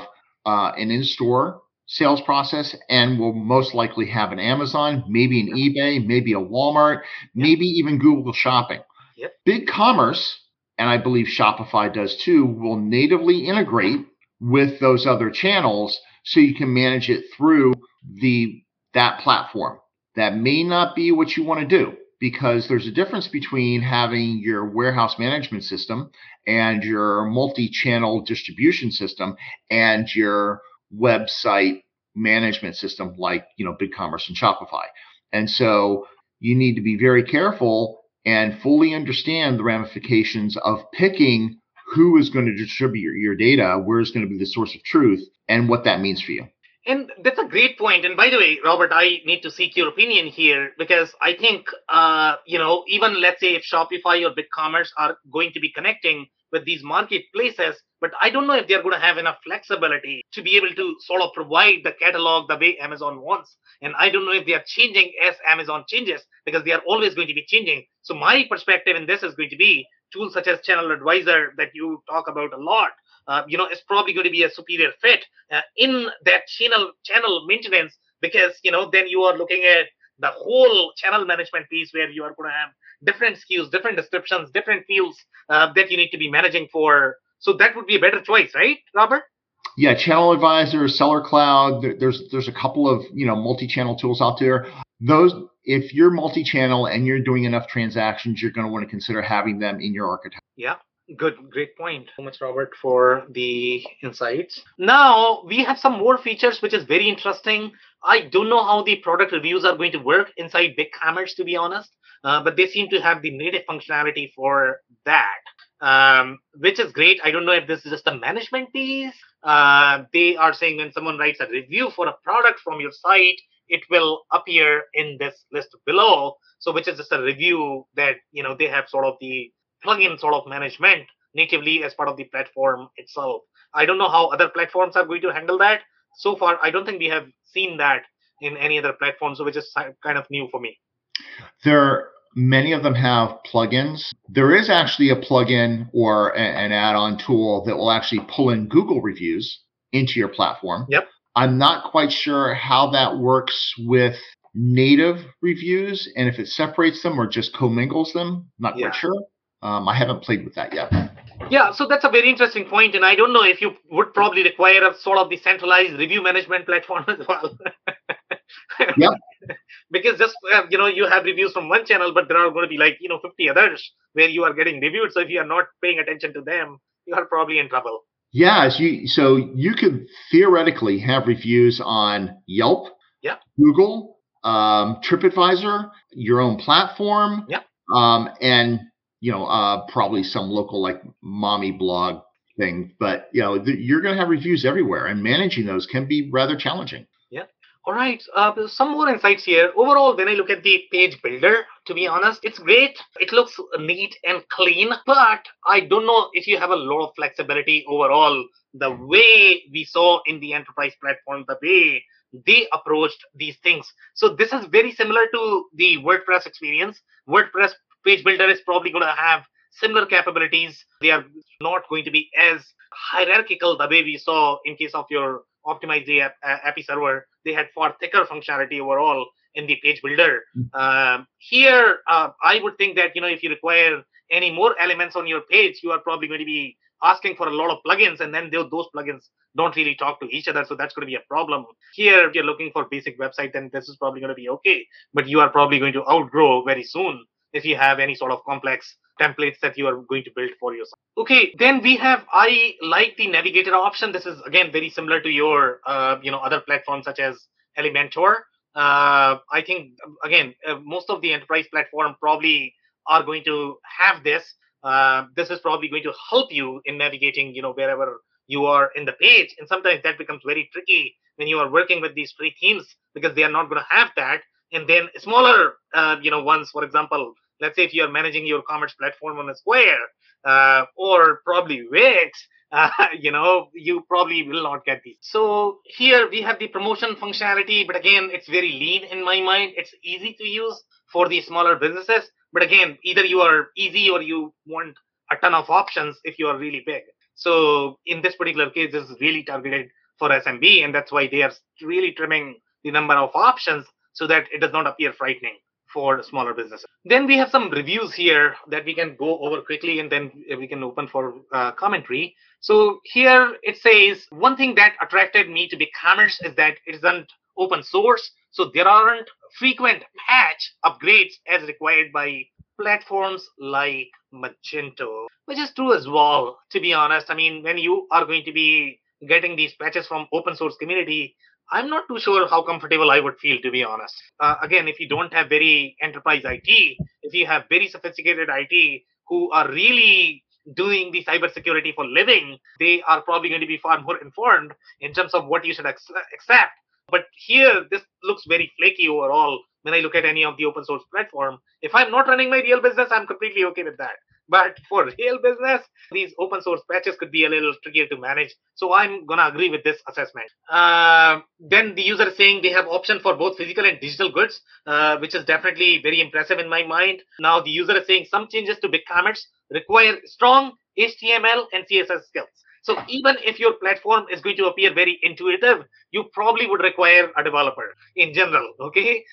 uh, an in-store sales process and will most likely have an Amazon, maybe an eBay, maybe a Walmart, maybe yep. even Google Shopping. Yep. BigCommerce, and I believe Shopify does too, will natively integrate with those other channels so you can manage it through the that platform. That may not be what you want to do, because there's a difference between having your warehouse management system and your multi-channel distribution system and your website management system like, you know, BigCommerce and Shopify. And so you need to be very careful and fully understand the ramifications of picking who is going to distribute your data, where is going to be the source of truth, and what that means for you. And that's a great point. And by the way, Robert, I need to seek your opinion here, because I think, uh, you know, even let's say if Shopify or BigCommerce are going to be connecting with these marketplaces, but I don't know if they're going to have enough flexibility to be able to sort of provide the catalog the way Amazon wants. And I don't know if they are changing as Amazon changes, because they are always going to be changing. So my perspective in this is going to be tools such as Channel Advisor that you talk about a lot. Uh, you know, it's probably going to be a superior fit uh, in that channel channel maintenance, because, you know, then you are looking at the whole channel management piece where you are going to have different S K Us, different descriptions, different fields uh, that you need to be managing for. So that would be a better choice, right, Robert? Yeah, Channel Advisor, Seller Cloud. There, there's there's a couple of, you know, multi-channel tools out there. Those, if you're multi-channel and you're doing enough transactions, you're going to want to consider having them in your architecture. Yeah, good, great point. Thank you so much, Robert, for the insights. Now we have some more features, which is very interesting. I don't know how the product reviews are going to work inside BigCommerce, to be honest. Uh, but they seem to have the native functionality for that, um, which is great. I don't know if this is just a management piece. Uh, they are saying when someone writes a review for a product from your site, it will appear in this list below. So which is just a review that, you know, they have sort of the plugin sort of management natively as part of the platform itself. I don't know how other platforms are going to handle that. So far, I don't think we have seen that in any other platform, so which is kind of new for me. There, many of them have plugins. There is actually a plugin or a, an add-on tool that will actually pull in Google reviews into your platform. Yep. I'm not quite sure how that works with native reviews and if it separates them or just commingles them. Not yeah. quite sure. Um, I haven't played with that yet. Yeah, so that's a very interesting point, and I don't know if you would probably require a sort of the centralized review management platform as well. Yeah. Because just, uh, you know, you have reviews from one channel, but there are going to be like, you know, fifty others where you are getting reviewed. So if you are not paying attention to them, you are probably in trouble. Yeah. So you, so you could theoretically have reviews on Yelp, yeah. Google, um, TripAdvisor, your own platform, yeah. um, and, you know, uh, probably some local like mommy blog thing. But, you know, th- you're going to have reviews everywhere, and managing those can be rather challenging. All right, uh, some more insights here. Overall, when I look at the page builder, to be honest, it's great. It looks neat and clean, but I don't know if you have a lot of flexibility overall. The way we saw in the enterprise platform, the way they approached these things. So this is very similar to the WordPress experience. WordPress page builder is probably going to have similar capabilities. They are not going to be as hierarchical the way we saw in case of your Optimize the app, uh, A P I server. They had far thicker functionality overall in the page builder. Uh, here, uh, I would think that, you know, if you require any more elements on your page, you are probably going to be asking for a lot of plugins, and then those plugins don't really talk to each other. So that's going to be a problem. Here, if you're looking for basic website, then this is probably going to be okay. But you are probably going to outgrow very soon if you have any sort of complex templates that you are going to build for yourself. Okay, then we have, I like the navigator option. This is again very similar to your, uh, you know, other platforms such as Elementor. Uh, I think again, uh, most of the enterprise platform probably are going to have this. Uh, this is probably going to help you in navigating, you know, wherever you are in the page. And sometimes that becomes very tricky when you are working with these free themes because they are not going to have that. And then smaller, uh, you know, ones, for example, let's say if you're managing your commerce platform on a Square uh, or probably Wix, uh, you know, you probably will not get these. So here we have the promotion functionality, but again, it's very lean in my mind. It's easy to use for the smaller businesses. But again, either you are easy or you want a ton of options if you are really big. So in this particular case, this is really targeted for S M B, and that's why they are really trimming the number of options so that it does not appear frightening for smaller businesses. Then we have some reviews here that we can go over quickly, and then we can open for uh, commentary. So here it says, one thing that attracted me to BigCommerce is that it isn't open source. So there aren't frequent patch upgrades as required by platforms like Magento, which is true as well, to be honest. I mean, when you are going to be getting these patches from open source community, I'm not too sure how comfortable I would feel, to be honest. Uh, again, if you don't have very enterprise I T, if you have very sophisticated I T who are really doing the cybersecurity for living, they are probably going to be far more informed in terms of what you should ex- accept. But here, this looks very flaky overall when I look at any of the open source platform. If I'm not running my real business, I'm completely okay with that. But for real business, these open source patches could be a little trickier to manage. So I'm going to agree with this assessment. Uh, then the user is saying they have option for both physical and digital goods, uh, which is definitely very impressive in my mind. Now the user is saying some changes to BigCommerce require strong H T M L and C S S skills. So even if your platform is going to appear very intuitive, you probably would require a developer in general, okay?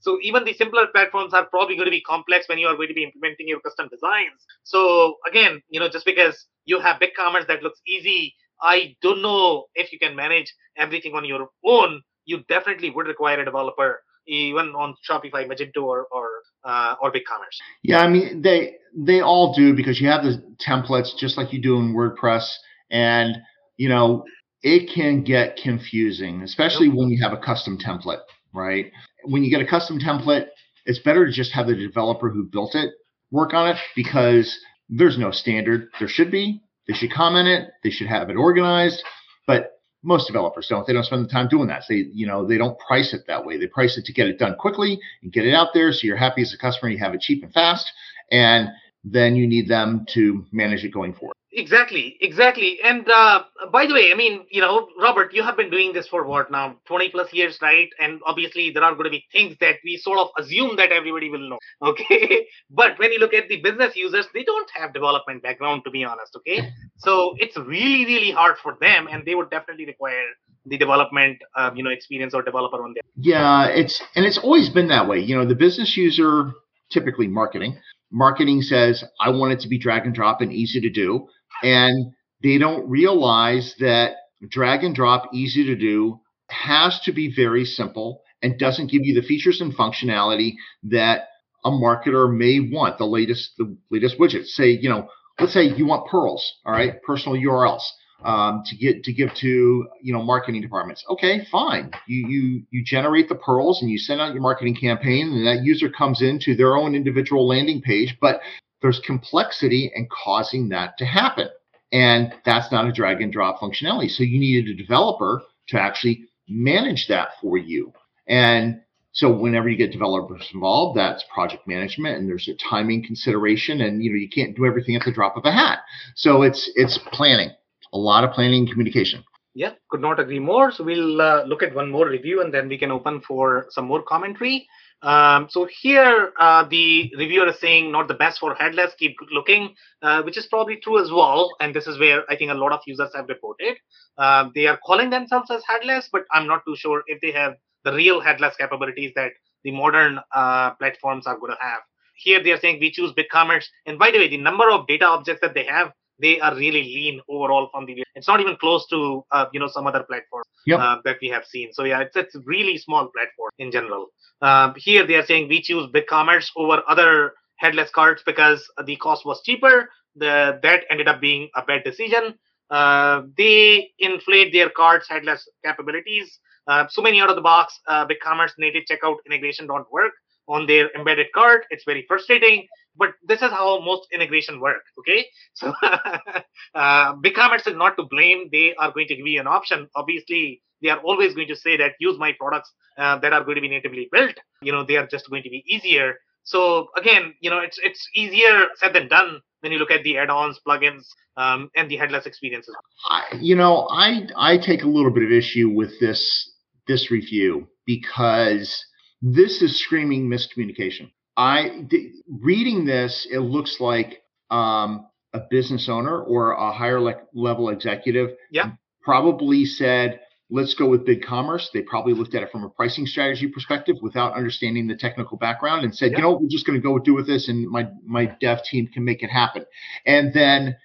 So even the simpler platforms are probably going to be complex when you are going to be implementing your custom designs. So again, you know, just because you have BigCommerce that looks easy, I don't know if you can manage everything on your own. You definitely would require a developer, even on Shopify, Magento, or or, uh, or BigCommerce. Yeah, I mean, they they all do, because you have the templates just like you do in WordPress. And, you know, it can get confusing, especially when you have a custom template, right? When you get a custom template, it's better to just have the developer who built it work on it, because there's no standard. There should be. They should comment it. They should have it organized. But most developers don't. They don't spend the time doing that. They, you know, they don't price it that way. They price it to get it done quickly and get it out there so you're happy as a customer. You have it cheap and fast, and then you need them to manage it going forward. Exactly, exactly. And uh, by the way, I mean, you know, Robert, you have been doing this for what now, twenty plus years, right? And obviously there are going to be things that we sort of assume that everybody will know, okay? But when you look at the business users, they don't have development background, to be honest, okay? So it's really, really hard for them, and they would definitely require the development, um, you know, experience or developer on there. Yeah, it's and it's always been that way. You know, the business user, typically marketing, marketing says, I want it to be drag and drop and easy to do. And they don't realize that drag and drop, easy to do, has to be very simple and doesn't give you the features and functionality that a marketer may want. The latest, the latest widgets. Say, you know, let's say you want pearls, all right, personal U R Ls um, to get to give to you know marketing departments. Okay, fine. You you you generate the pearls and you send out your marketing campaign, and that user comes into their own individual landing page, but there's complexity in causing that to happen. And that's not a drag and drop functionality. So you needed a developer to actually manage that for you. And so whenever you get developers involved, that's project management, and there's a timing consideration, and you know you can't do everything at the drop of a hat. So it's it's planning, a lot of planning and communication. Yeah, could not agree more. So we'll uh, look at one more review, and then we can open for some more commentary. Um, so here, uh, the reviewer is saying, not the best for headless, keep looking, uh, which is probably true as well. And this is where I think a lot of users have reported. Uh, they are calling themselves as headless, but I'm not too sure if they have the real headless capabilities that the modern uh, platforms are going to have. Here they are saying, we choose BigCommerce. And by the way, the number of data objects that they have, they are really lean overall from the, it's not even close to, uh, you know, some other platform yep. uh, that we have seen. So yeah, it's, it's a really small platform in general. Uh, here they are saying we choose BigCommerce over other headless carts because the cost was cheaper. The, that ended up being a bad decision. Uh, they inflate their cart's headless capabilities. Uh, so many out of the box, uh, BigCommerce native checkout integration don't work on their embedded cart. It's very frustrating, but this is how most integration work. Okay, so uh, BigCommerce is not to blame. They are going to give you an option. Obviously, they are always going to say that use my products uh, that are going to be natively built. You know, they are just going to be easier. So again, you know, it's it's easier said than done when you look at the add-ons, plugins, um, and the headless experiences. I, you know, I I take a little bit of issue with this this review because this is screaming miscommunication. I th- reading this, it looks like um, a business owner or a higher le- level executive yeah. probably said, let's go with BigCommerce. They probably looked at it from a pricing strategy perspective without understanding the technical background and said, yeah. you know, we're just going to go do with this, and my my dev team can make it happen. And then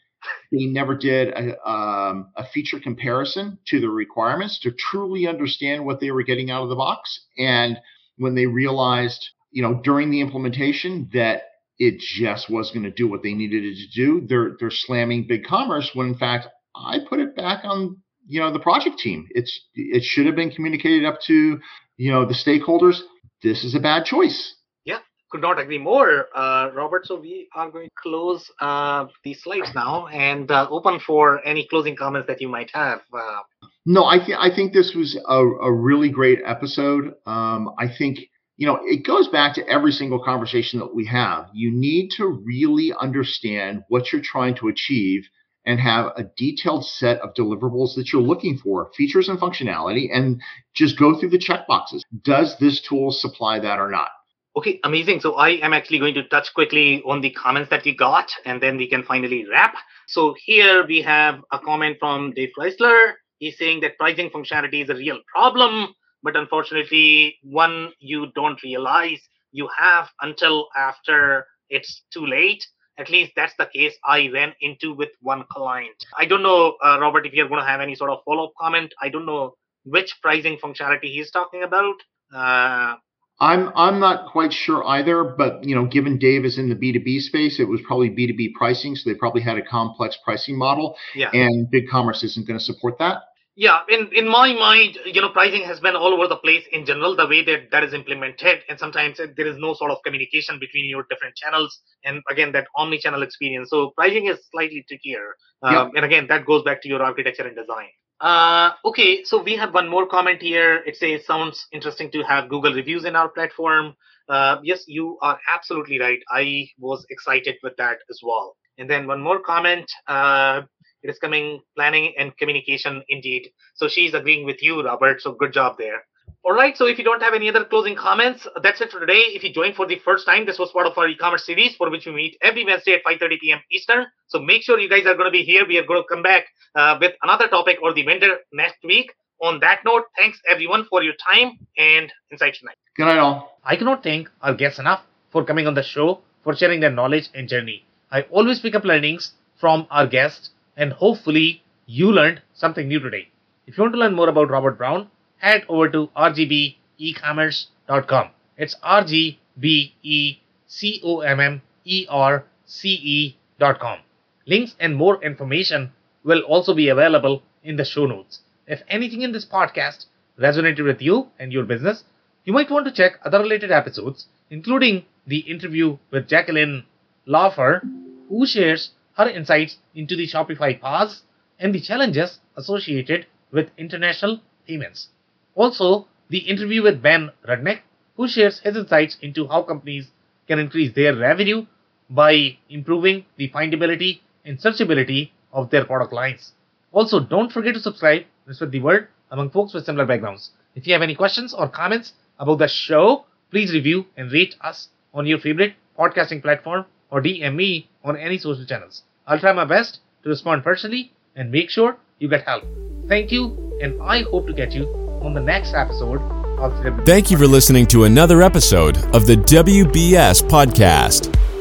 they never did a, um, a feature comparison to the requirements to truly understand what they were getting out of the box. And when they realized, you know, during the implementation that it just was going to do what they needed it to do, they're they're slamming BigCommerce when in fact I put it back on, you know, the project team. It's it should have been communicated up to, you know, the stakeholders. This is a bad choice. Yeah, could not agree more, uh, Robert. So we are going to close uh, these slides now and uh, open for any closing comments that you might have. Uh, No, I think I think this was a, a really great episode. Um, I think, you know, it goes back to every single conversation that we have. You need to really understand what you're trying to achieve and have a detailed set of deliverables that you're looking for, features and functionality, and just go through the checkboxes. Does this tool supply that or not? Okay, amazing. So I am actually going to touch quickly on the comments that we got, and then we can finally wrap. So here we have a comment from Dave Chrysler. He's saying that pricing functionality is a real problem, but unfortunately, one you don't realize you have until after it's too late. At least that's the case I ran into with one client. I don't know, uh, Robert, if you're going to have any sort of follow-up comment. I don't know which pricing functionality he's talking about. Uh, I'm I'm not quite sure either, but you know, given Dave is in the B two B space, it was probably B two B pricing, so they probably had a complex pricing model, yeah. and BigCommerce isn't going to support that. Yeah, in, in my mind, you know, pricing has been all over the place in general, the way that that is implemented. And sometimes there is no sort of communication between your different channels. And again, that omni-channel experience. So pricing is slightly trickier. Um, yeah. And again, that goes back to your architecture and design. Uh, okay, so we have one more comment here. It says, sounds interesting to have Google reviews in our platform. Uh, yes, you are absolutely right. I was excited with that as well. And then one more comment. Uh, It is coming planning and communication indeed. So she's agreeing with you, Robert. So good job there. All right. So if you don't have any other closing comments, that's it for today. If you joined for the first time, this was part of our e-commerce series for which we meet every Wednesday at five thirty p.m. Eastern. So make sure you guys are going to be here. We are going to come back uh, with another topic or the vendor next week. On that note, thanks everyone for your time and insights tonight. Good night all. I cannot thank our guests enough for coming on the show, for sharing their knowledge and journey. I always pick up learnings from our guests, and hopefully you learned something new today. If you want to learn more about Robert Brown, head over to r g b e commerce dot com. It's r g b e commerce dot com. Links and more information will also be available in the show notes. If anything in this podcast resonated with you and your business, you might want to check other related episodes, including the interview with Jacqueline Laufer, who shares her insights into the Shopify P A S and the challenges associated with international payments. Also, the interview with Ben Rudnick, who shares his insights into how companies can increase their revenue by improving the findability and searchability of their product lines. Also, don't forget to subscribe and spread the word among folks with similar backgrounds. If you have any questions or comments about the show, please review and rate us on your favorite podcasting platform or D M me on any social channels. I'll try my best to respond personally and make sure you get help. Thank you, and I hope to catch you on the next episode of the W B S Thank you for listening to another episode of the W B S Podcast.